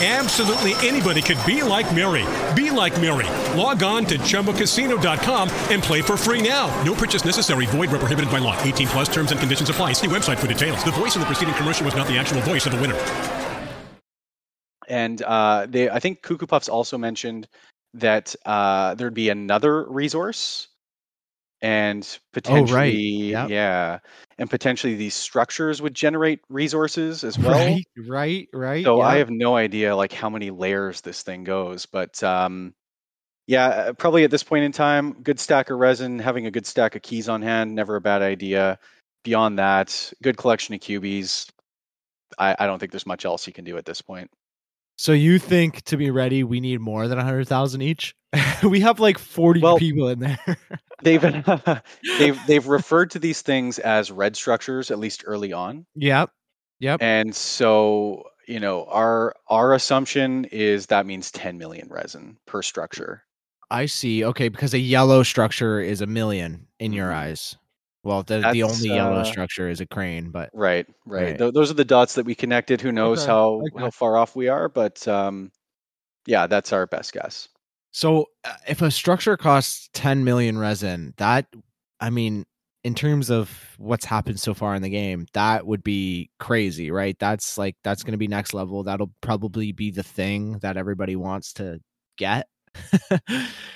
Absolutely anybody could be like Mary. Be like Mary. Log on to ChumboCasino.com and play for free now. No purchase necessary. Void where prohibited by law. 18 plus terms and conditions apply. See website for details. The voice in the preceding commercial was not the actual voice of the winner. And I think Cuckoo Puffs also mentioned that there'd be another resource, and potentially, and potentially these structures would generate resources as well. Right. So I have no idea, like, how many layers this thing goes, but probably at this point in time, good stack of resin, having a good stack of keys on hand, never a bad idea. Beyond that, good collection of QBs. I don't think there's much else you can do at this point. So you think to be ready, we need more than 100,000 each? We have like 40 people in there. they've referred to these things as red structures, at least early on. Yep. And so, you know, our assumption is that means 10 million resin per structure. I see. Okay, because a yellow structure is 1 million in your eyes. Well, the only yellow structure is a crane, but right. Those are the dots that we connected. Who knows how far off we are, but yeah, that's our best guess. So if a structure costs 10 million resin, that, I mean, in terms of what's happened so far in the game, that would be crazy, right? That's going to be next level. That'll probably be the thing that everybody wants to get.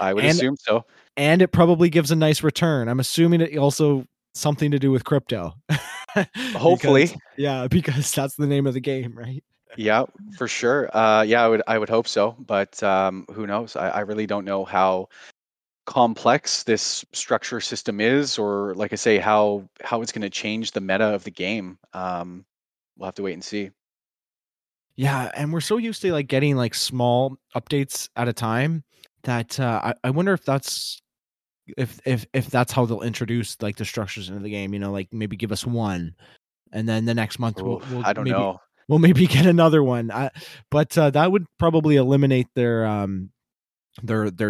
I would assume so. And it probably gives a nice return. I'm assuming it also something to do with crypto. Hopefully. Because that's the name of the game, right? Yeah, for sure. I would hope so. But who knows? I really don't know how complex this structure system is, or like I say, how it's going to change the meta of the game. We'll have to wait and see. Yeah, and we're so used to like getting like small updates at a time that I wonder if that's if that's how they'll introduce like the structures into the game. You know, like maybe give us one, and then the next month we'll I don't know. We'll maybe get another one. But that would probably eliminate their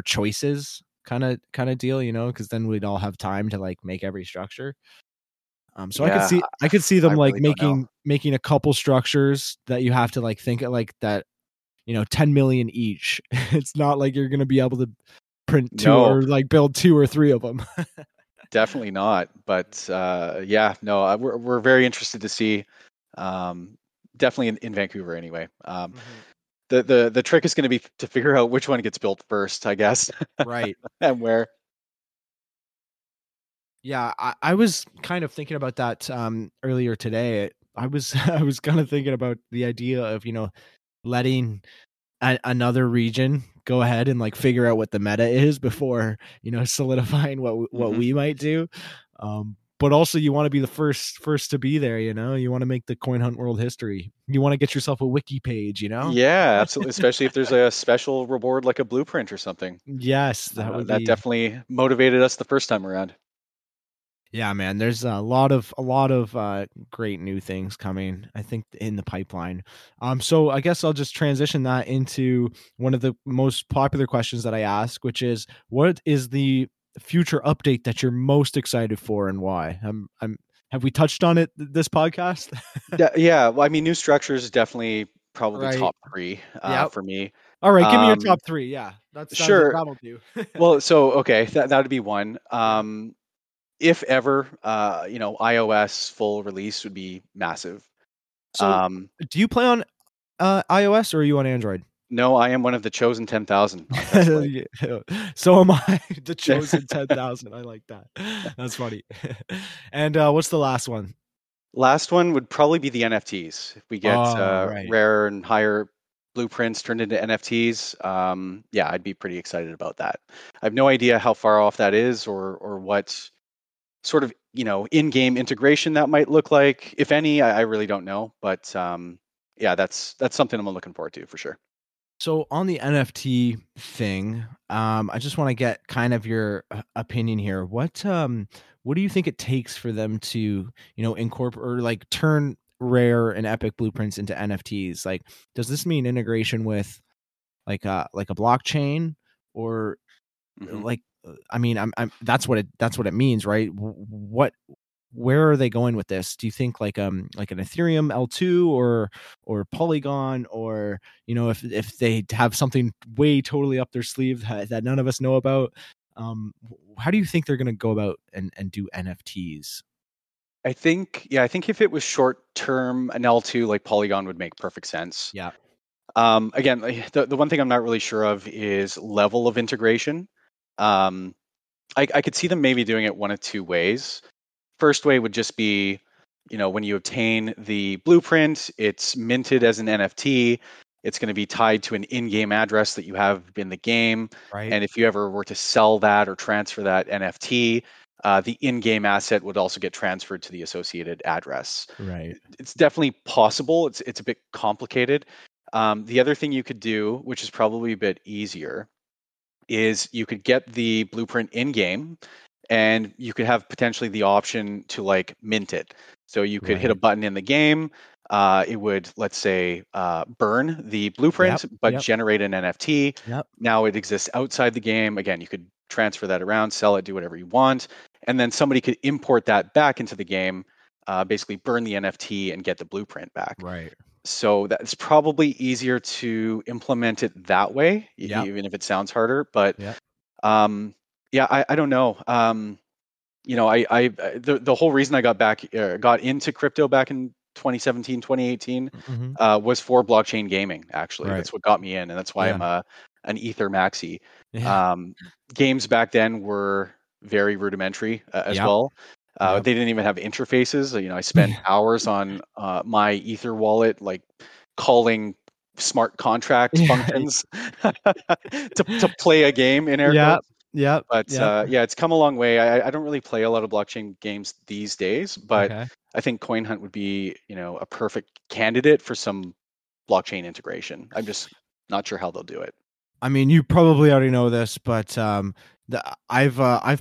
choices kind of deal, you know, because then we'd all have time to like make every structure. I could see them like really making a couple structures that you have to like think of, like that, you know, 10 million each. It's not like you're going to be able to print two or like build two or three of them. Definitely not. But we're very interested to see. Definitely in Vancouver anyway. The trick is going to be to figure out which one gets built first, I guess. Right. And where. Yeah, I was kind of thinking about that earlier today. I was kind of thinking about the idea of, you know, letting another region go ahead and like figure out what the meta is before, you know, solidifying what we might do. But also, you want to be the first to be there, you know? You want to make the CoinHunt World history. You want to get yourself a wiki page, you know? Yeah, absolutely. Especially if there's a special reward like a blueprint or something. Yes, that would be... That definitely motivated us the first time around. Yeah, man, there's a lot of great new things coming, I think, in the pipeline. So I guess I'll just transition that into one of the most popular questions that I ask, which is, what is the future update that you're most excited for and why? Have we touched on it this podcast? Yeah. Well, I mean, new structures is definitely probably top three for me. All right. Give me your top three. Yeah. That's sure. That'll do. Well, so, okay. That would be one. If ever, you know, iOS full release would be massive. So do you play on iOS or are you on Android? No, I am one of the chosen 10,000. So am I. The chosen 10,000. I like that. That's funny. And what's the last one? Last one would probably be the NFTs. If we get rare and higher blueprints turned into NFTs, I'd be pretty excited about that. I have no idea how far off that is or what sort of, you know, in-game integration that might look like. If any, I really don't know. But that's something I'm looking forward to for sure. So on the NFT thing, I just want to get kind of your opinion here. What do you think it takes for them to, you know, incorporate or like turn rare and epic blueprints into NFTs? Like, does this mean integration with like a blockchain or like, I mean, I'm that's what it means, right? Where are they going with this? Do you think like an Ethereum L2 or Polygon, or, you know, if they have something way totally up their sleeve that none of us know about, how do you think they're going to go about and do NFTs? I think if it was short term, an L2 like Polygon would make perfect sense. Yeah. Again, the one thing I'm not really sure of is level of integration. I could see them maybe doing it one of two ways. First way would just be, you know, when you obtain the blueprint, it's minted as an NFT. It's going to be tied to an in-game address that you have in the game. Right. And if you ever were to sell that or transfer that NFT, the in-game asset would also get transferred to the associated address. Right. It's definitely possible. It's a bit complicated. The other thing you could do, which is probably a bit easier, is you could get the blueprint in game, and you could have potentially the option to like mint it. So you could hit a button in the game. It would, let's say, burn the blueprint, but generate an NFT. Now it exists outside the game. Again, you could transfer that around, sell it, do whatever you want. And then somebody could import that back into the game, basically burn the NFT and get the blueprint back. Right. So that's probably easier to implement it that way, even if it sounds harder. But I don't know. The whole reason I got into crypto back in 2017, 2018 was for blockchain gaming. Actually, that's what got me in, and that's why I'm an Ether maxi. Games back then were very rudimentary as well. They didn't even have interfaces. You know, I spent hours on my Ether wallet, like calling smart contract functions to play a game in AirDrop. It's come a long way. I don't really play a lot of blockchain games these days, but I think CoinHunt would be, a perfect candidate for some blockchain integration. I'm just not sure how they'll do it. I mean, you probably already know this, but I've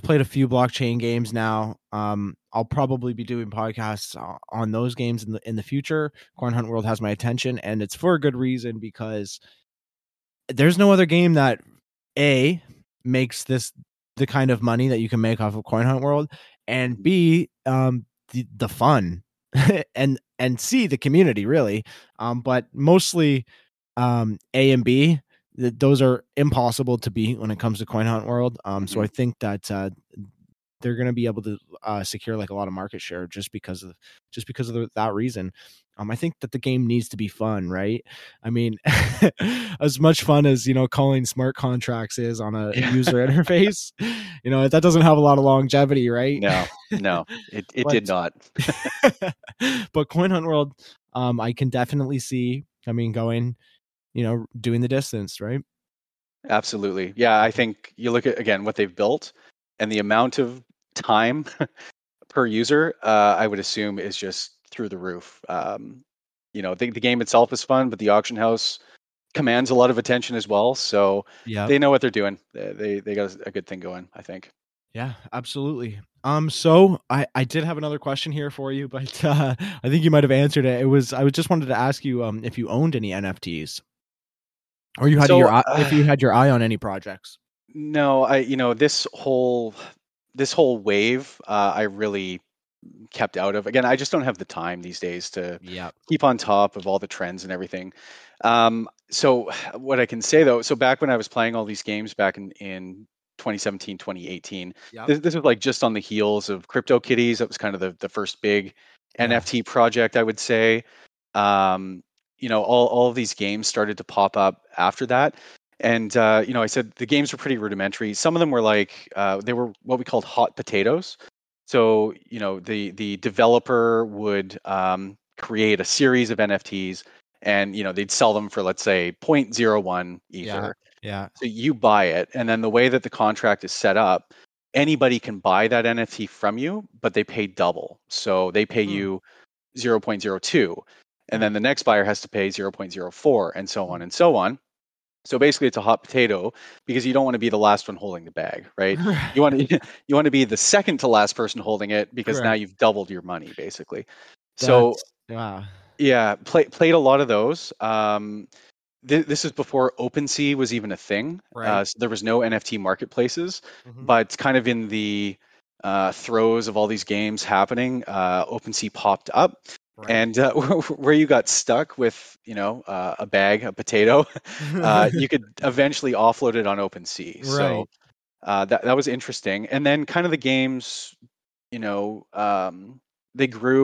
played a few blockchain games now. I'll probably be doing podcasts on those games in the future. CoinHunt World has my attention, and it's for a good reason, because there's no other game that makes this the kind of money that you can make off of CoinHunt World, and B, the fun, and C, the community, really. But mostly A and B, those are impossible to beat when it comes to CoinHunt World. So I think that they're going to be able to secure like a lot of market share just because of that reason. I think that the game needs to be fun, right? I mean, as much fun as, calling smart contracts is on a user interface, that doesn't have a lot of longevity, right? No, it did not. But CoinHunt World, I can definitely see, going, doing the distance, right? Absolutely. Yeah, I think you look at, again, what they've built and the amount of time per user, I would assume is just through the roof. The game itself is fun, but the auction house commands a lot of attention as well. So they know what they're doing. They got a good thing going, I think. Yeah, absolutely. So I did have another question here for you, but I think you might have answered it. I just wanted to ask you if you owned any NFTs, or you had if you had your eye on any projects. No, this whole wave, I really kept out of. Again, I just don't have the time these days to keep on top of all the trends and everything. So what I can say though, so back when I was playing all these games back in 2017, 2018, this was like just on the heels of Crypto Kitties. That was kind of the first big NFT project, I would say. All of these games started to pop up after that. And, I said the games were pretty rudimentary. Some of them were like, they were what we called hot potatoes. So, the developer would create a series of NFTs, and, they'd sell them for, let's say, 0.01 Ether. Yeah. So you buy it. And then the way that the contract is set up, anybody can buy that NFT from you, but they pay double. So they pay you 0.02. And then the next buyer has to pay 0.04, and so on and so on. So basically, it's a hot potato because you don't want to be the last one holding the bag, right? You want to be the second to last person holding it, because now you've doubled your money, basically. Played a lot of those. This is before OpenSea was even a thing. Right. So there was no NFT marketplaces, but kind of in the throes of all these games happening, OpenSea popped up. Right. And where you got stuck with, a bag, a potato, you could eventually offload it on OpenSea. Right. So that was interesting. And then kind of the games, they grew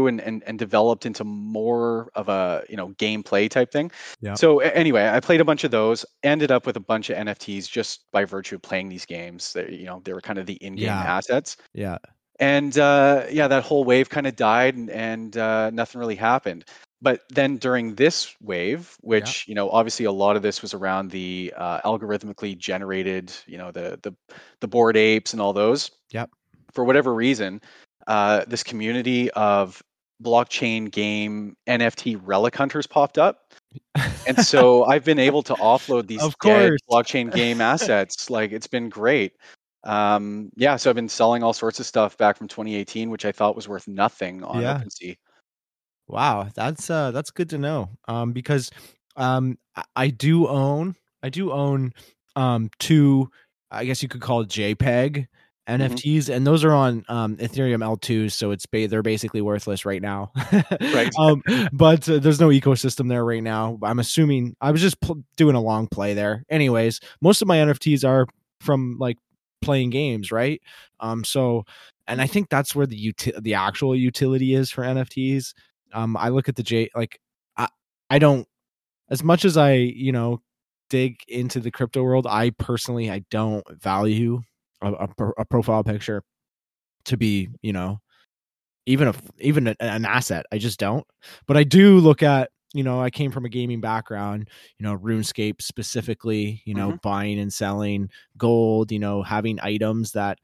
and developed into more of a, gameplay type thing. Yeah. So anyway, I played a bunch of those, ended up with a bunch of NFTs just by virtue of playing these games. They were kind of the in-game assets. Yeah. And that whole wave kind of died, and nothing really happened. But then during this wave, which obviously a lot of this was around the algorithmically generated, the Bored Apes and all those. Yep. For whatever reason, this community of blockchain game NFT relic hunters popped up. And so I've been able to offload these dead blockchain game assets. Like, it's been great. Yeah, so I've been selling all sorts of stuff back from 2018, which I thought was worth nothing on OpenSea. Wow, that's good to know. Because I do own two, I guess you could call it JPEG NFTs, and those are on Ethereum L2, so they're basically worthless right now. Right. But there's no ecosystem there right now. I'm assuming I was just doing a long play there. Anyways, most of my NFTs are from like playing games, right? So, and I think that's where the actual utility is for NFTs. I look at the I don't, as much as I dig into the crypto world, I don't value a profile picture to be, even an asset. I just don't. But I do look at, I came from a gaming background, RuneScape specifically, buying and selling gold, having items that,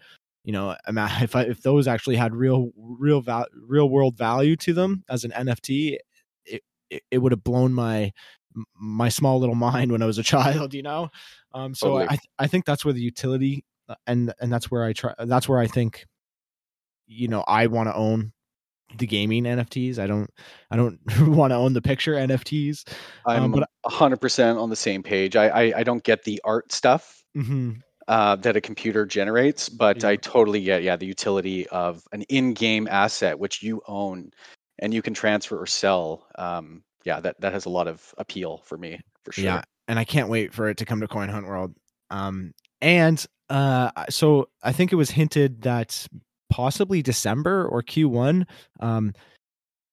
if those actually had real world value to them as an NFT, it would have blown my small little mind when I was a child, So totally. I think that's where the utility and that's where I think, I want to own the gaming NFTs. I don't want to own the picture NFTs. I'm 100% on the same page. I don't get the art stuff that a computer generates, but I totally get the utility of an in-game asset which you own and you can transfer or sell. That has a lot of appeal for me, for sure. Yeah, and I can't wait for it to come to CoinHunt World. So I think it was hinted that possibly December or Q1,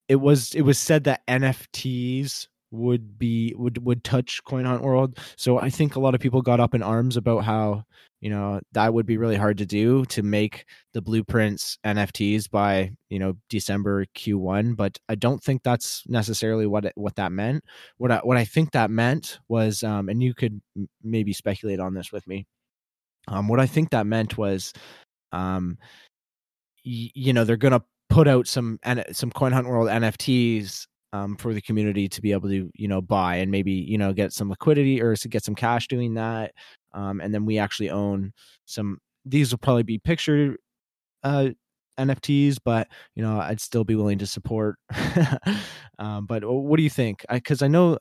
it was said that NFTs would touch CoinHunt World. So I think a lot of people got up in arms about how, that would be really hard to do, to make the blueprints NFTs by, December Q1. But I don't think that's necessarily what that meant. What I think that meant was, and you could maybe speculate on this with me. What I think that meant was, they're going to put out some CoinHunt World NFTs for the community to be able to, buy and maybe, get some liquidity or to get some cash doing that. And then we actually own these will probably be picture NFTs, but, I'd still be willing to support. But what do you think? Because I know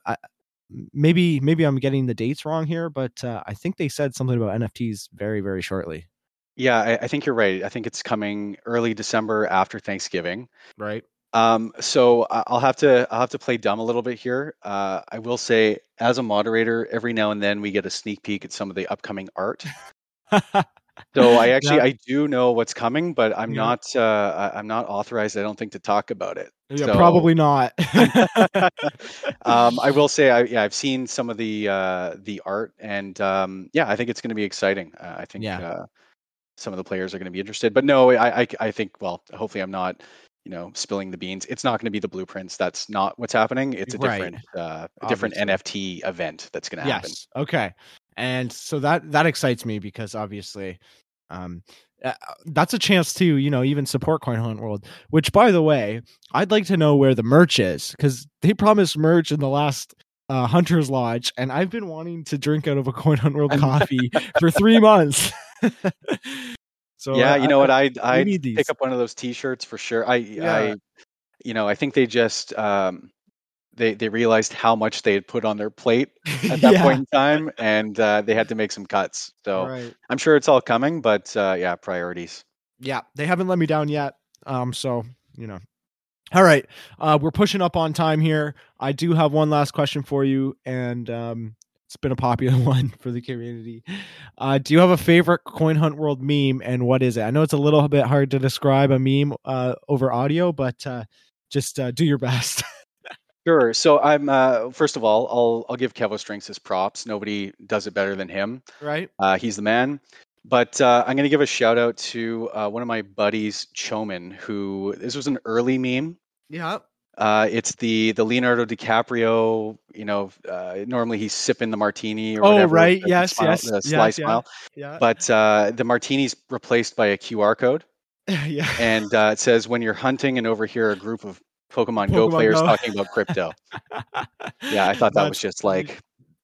maybe I'm getting the dates wrong here, but I think they said something about NFTs very, very shortly. Yeah, I think you're right. I think it's coming early December after Thanksgiving. Right. So I'll have to play dumb a little bit here. I will say, as a moderator, every now and then we get a sneak peek at some of the upcoming art. So I do know what's coming, but I'm not I'm not authorized, I don't think, to talk about it. Yeah, so, probably not. I will say I've seen some of the art, and I think it's going to be exciting. I think some of the players are going to be interested, but no, I think, well, hopefully I'm not, spilling the beans. It's not going to be the blueprints. That's not what's happening. It's a different NFT event that's going to happen. Yes. Okay. And so that excites me, because obviously that's a chance to, even support CoinHunt World, which, by the way, I'd like to know where the merch is, because they promised merch in the last Hunter's Lodge, and I've been wanting to drink out of a CoinHunt World coffee for 3 months. So yeah, what? I'd pick up one of those T-shirts for sure. I think they just they realized how much they had put on their plate at that point in time, and they had to make some cuts. So I'm sure it's all coming, but priorities. Yeah, they haven't let me down yet. So. All right, we're pushing up on time here. I do have one last question for you, and it's been a popular one for the community. Do you have a favorite CoinHunt World meme, and what is it? I know it's a little bit hard to describe a meme over audio, but just do your best. Sure. So I'm first of all, I'll give Kevo Strings his props. Nobody does it better than him. Right. He's the man. But I'm going to give a shout out to one of my buddies, Choman, who, this was an early meme. Yeah. It's the Leonardo DiCaprio, normally he's sipping the martini or whatever. Oh, right. The sly smile. Yeah. But the martini's replaced by a QR code. And it says, when you're hunting and overhear a group of Pokemon Go players talking about crypto. Yeah, I thought that was just like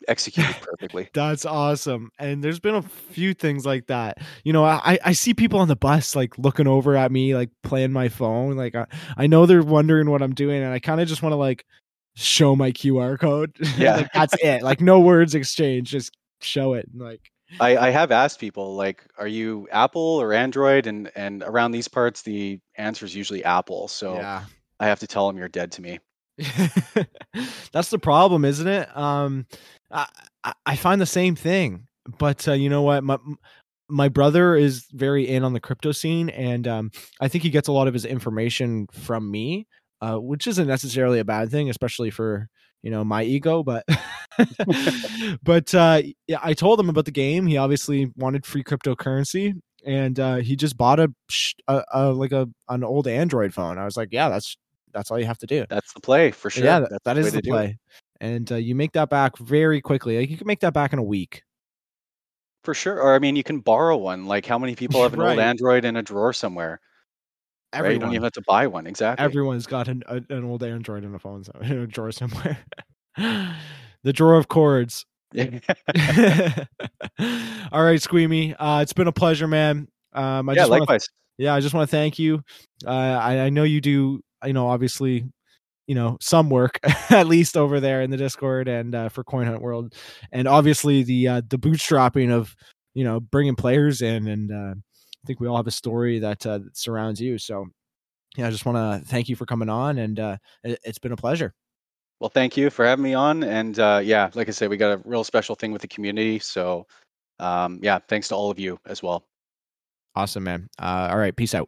executed perfectly. That's awesome. And there's been a few things like that. You know, I see people on the bus like looking over at me, like playing my phone. Like I know they're wondering what I'm doing, and I kind of just want to like show my QR code. Yeah, like, that's it. Like no words exchanged, just show it. And, like I have asked people, like, are you Apple or Android? And around these parts, the answer is usually Apple. So yeah. I have to tell them you're dead to me. That's the problem, isn't it? I find the same thing, but you know what? My brother is very in on the crypto scene, and I think he gets a lot of his information from me, which isn't necessarily a bad thing, especially for, you know, my ego. But yeah, I told him about the game. He obviously wanted free cryptocurrency, and he just bought an old Android phone. I was like, yeah, that's all you have to do. That's the play for sure. Yeah, that is the play. And you make that back very quickly. Like you can make that back in a week. For sure. Or I mean, you can borrow one. Like how many people have an old Android in a drawer somewhere? Everyone. Right? You don't even have to buy one. Exactly. Everyone's got an old Android in a phone in a drawer somewhere. The drawer of cords. All right, Squeamy. It's been a pleasure, man. Likewise. I just want to thank you. I know you do, you know, obviously, you know, some work at least over there in the Discord and for CoinHunt World, and obviously the bootstrapping of, you know, bringing players in, and I think we all have a story that surrounds you. So yeah, I just want to thank you for coming on, and it's been a pleasure. Well, thank you for having me on, and yeah, like I said, we got a real special thing with the community, so yeah, thanks to all of you as well. Awesome, man. All right, peace out.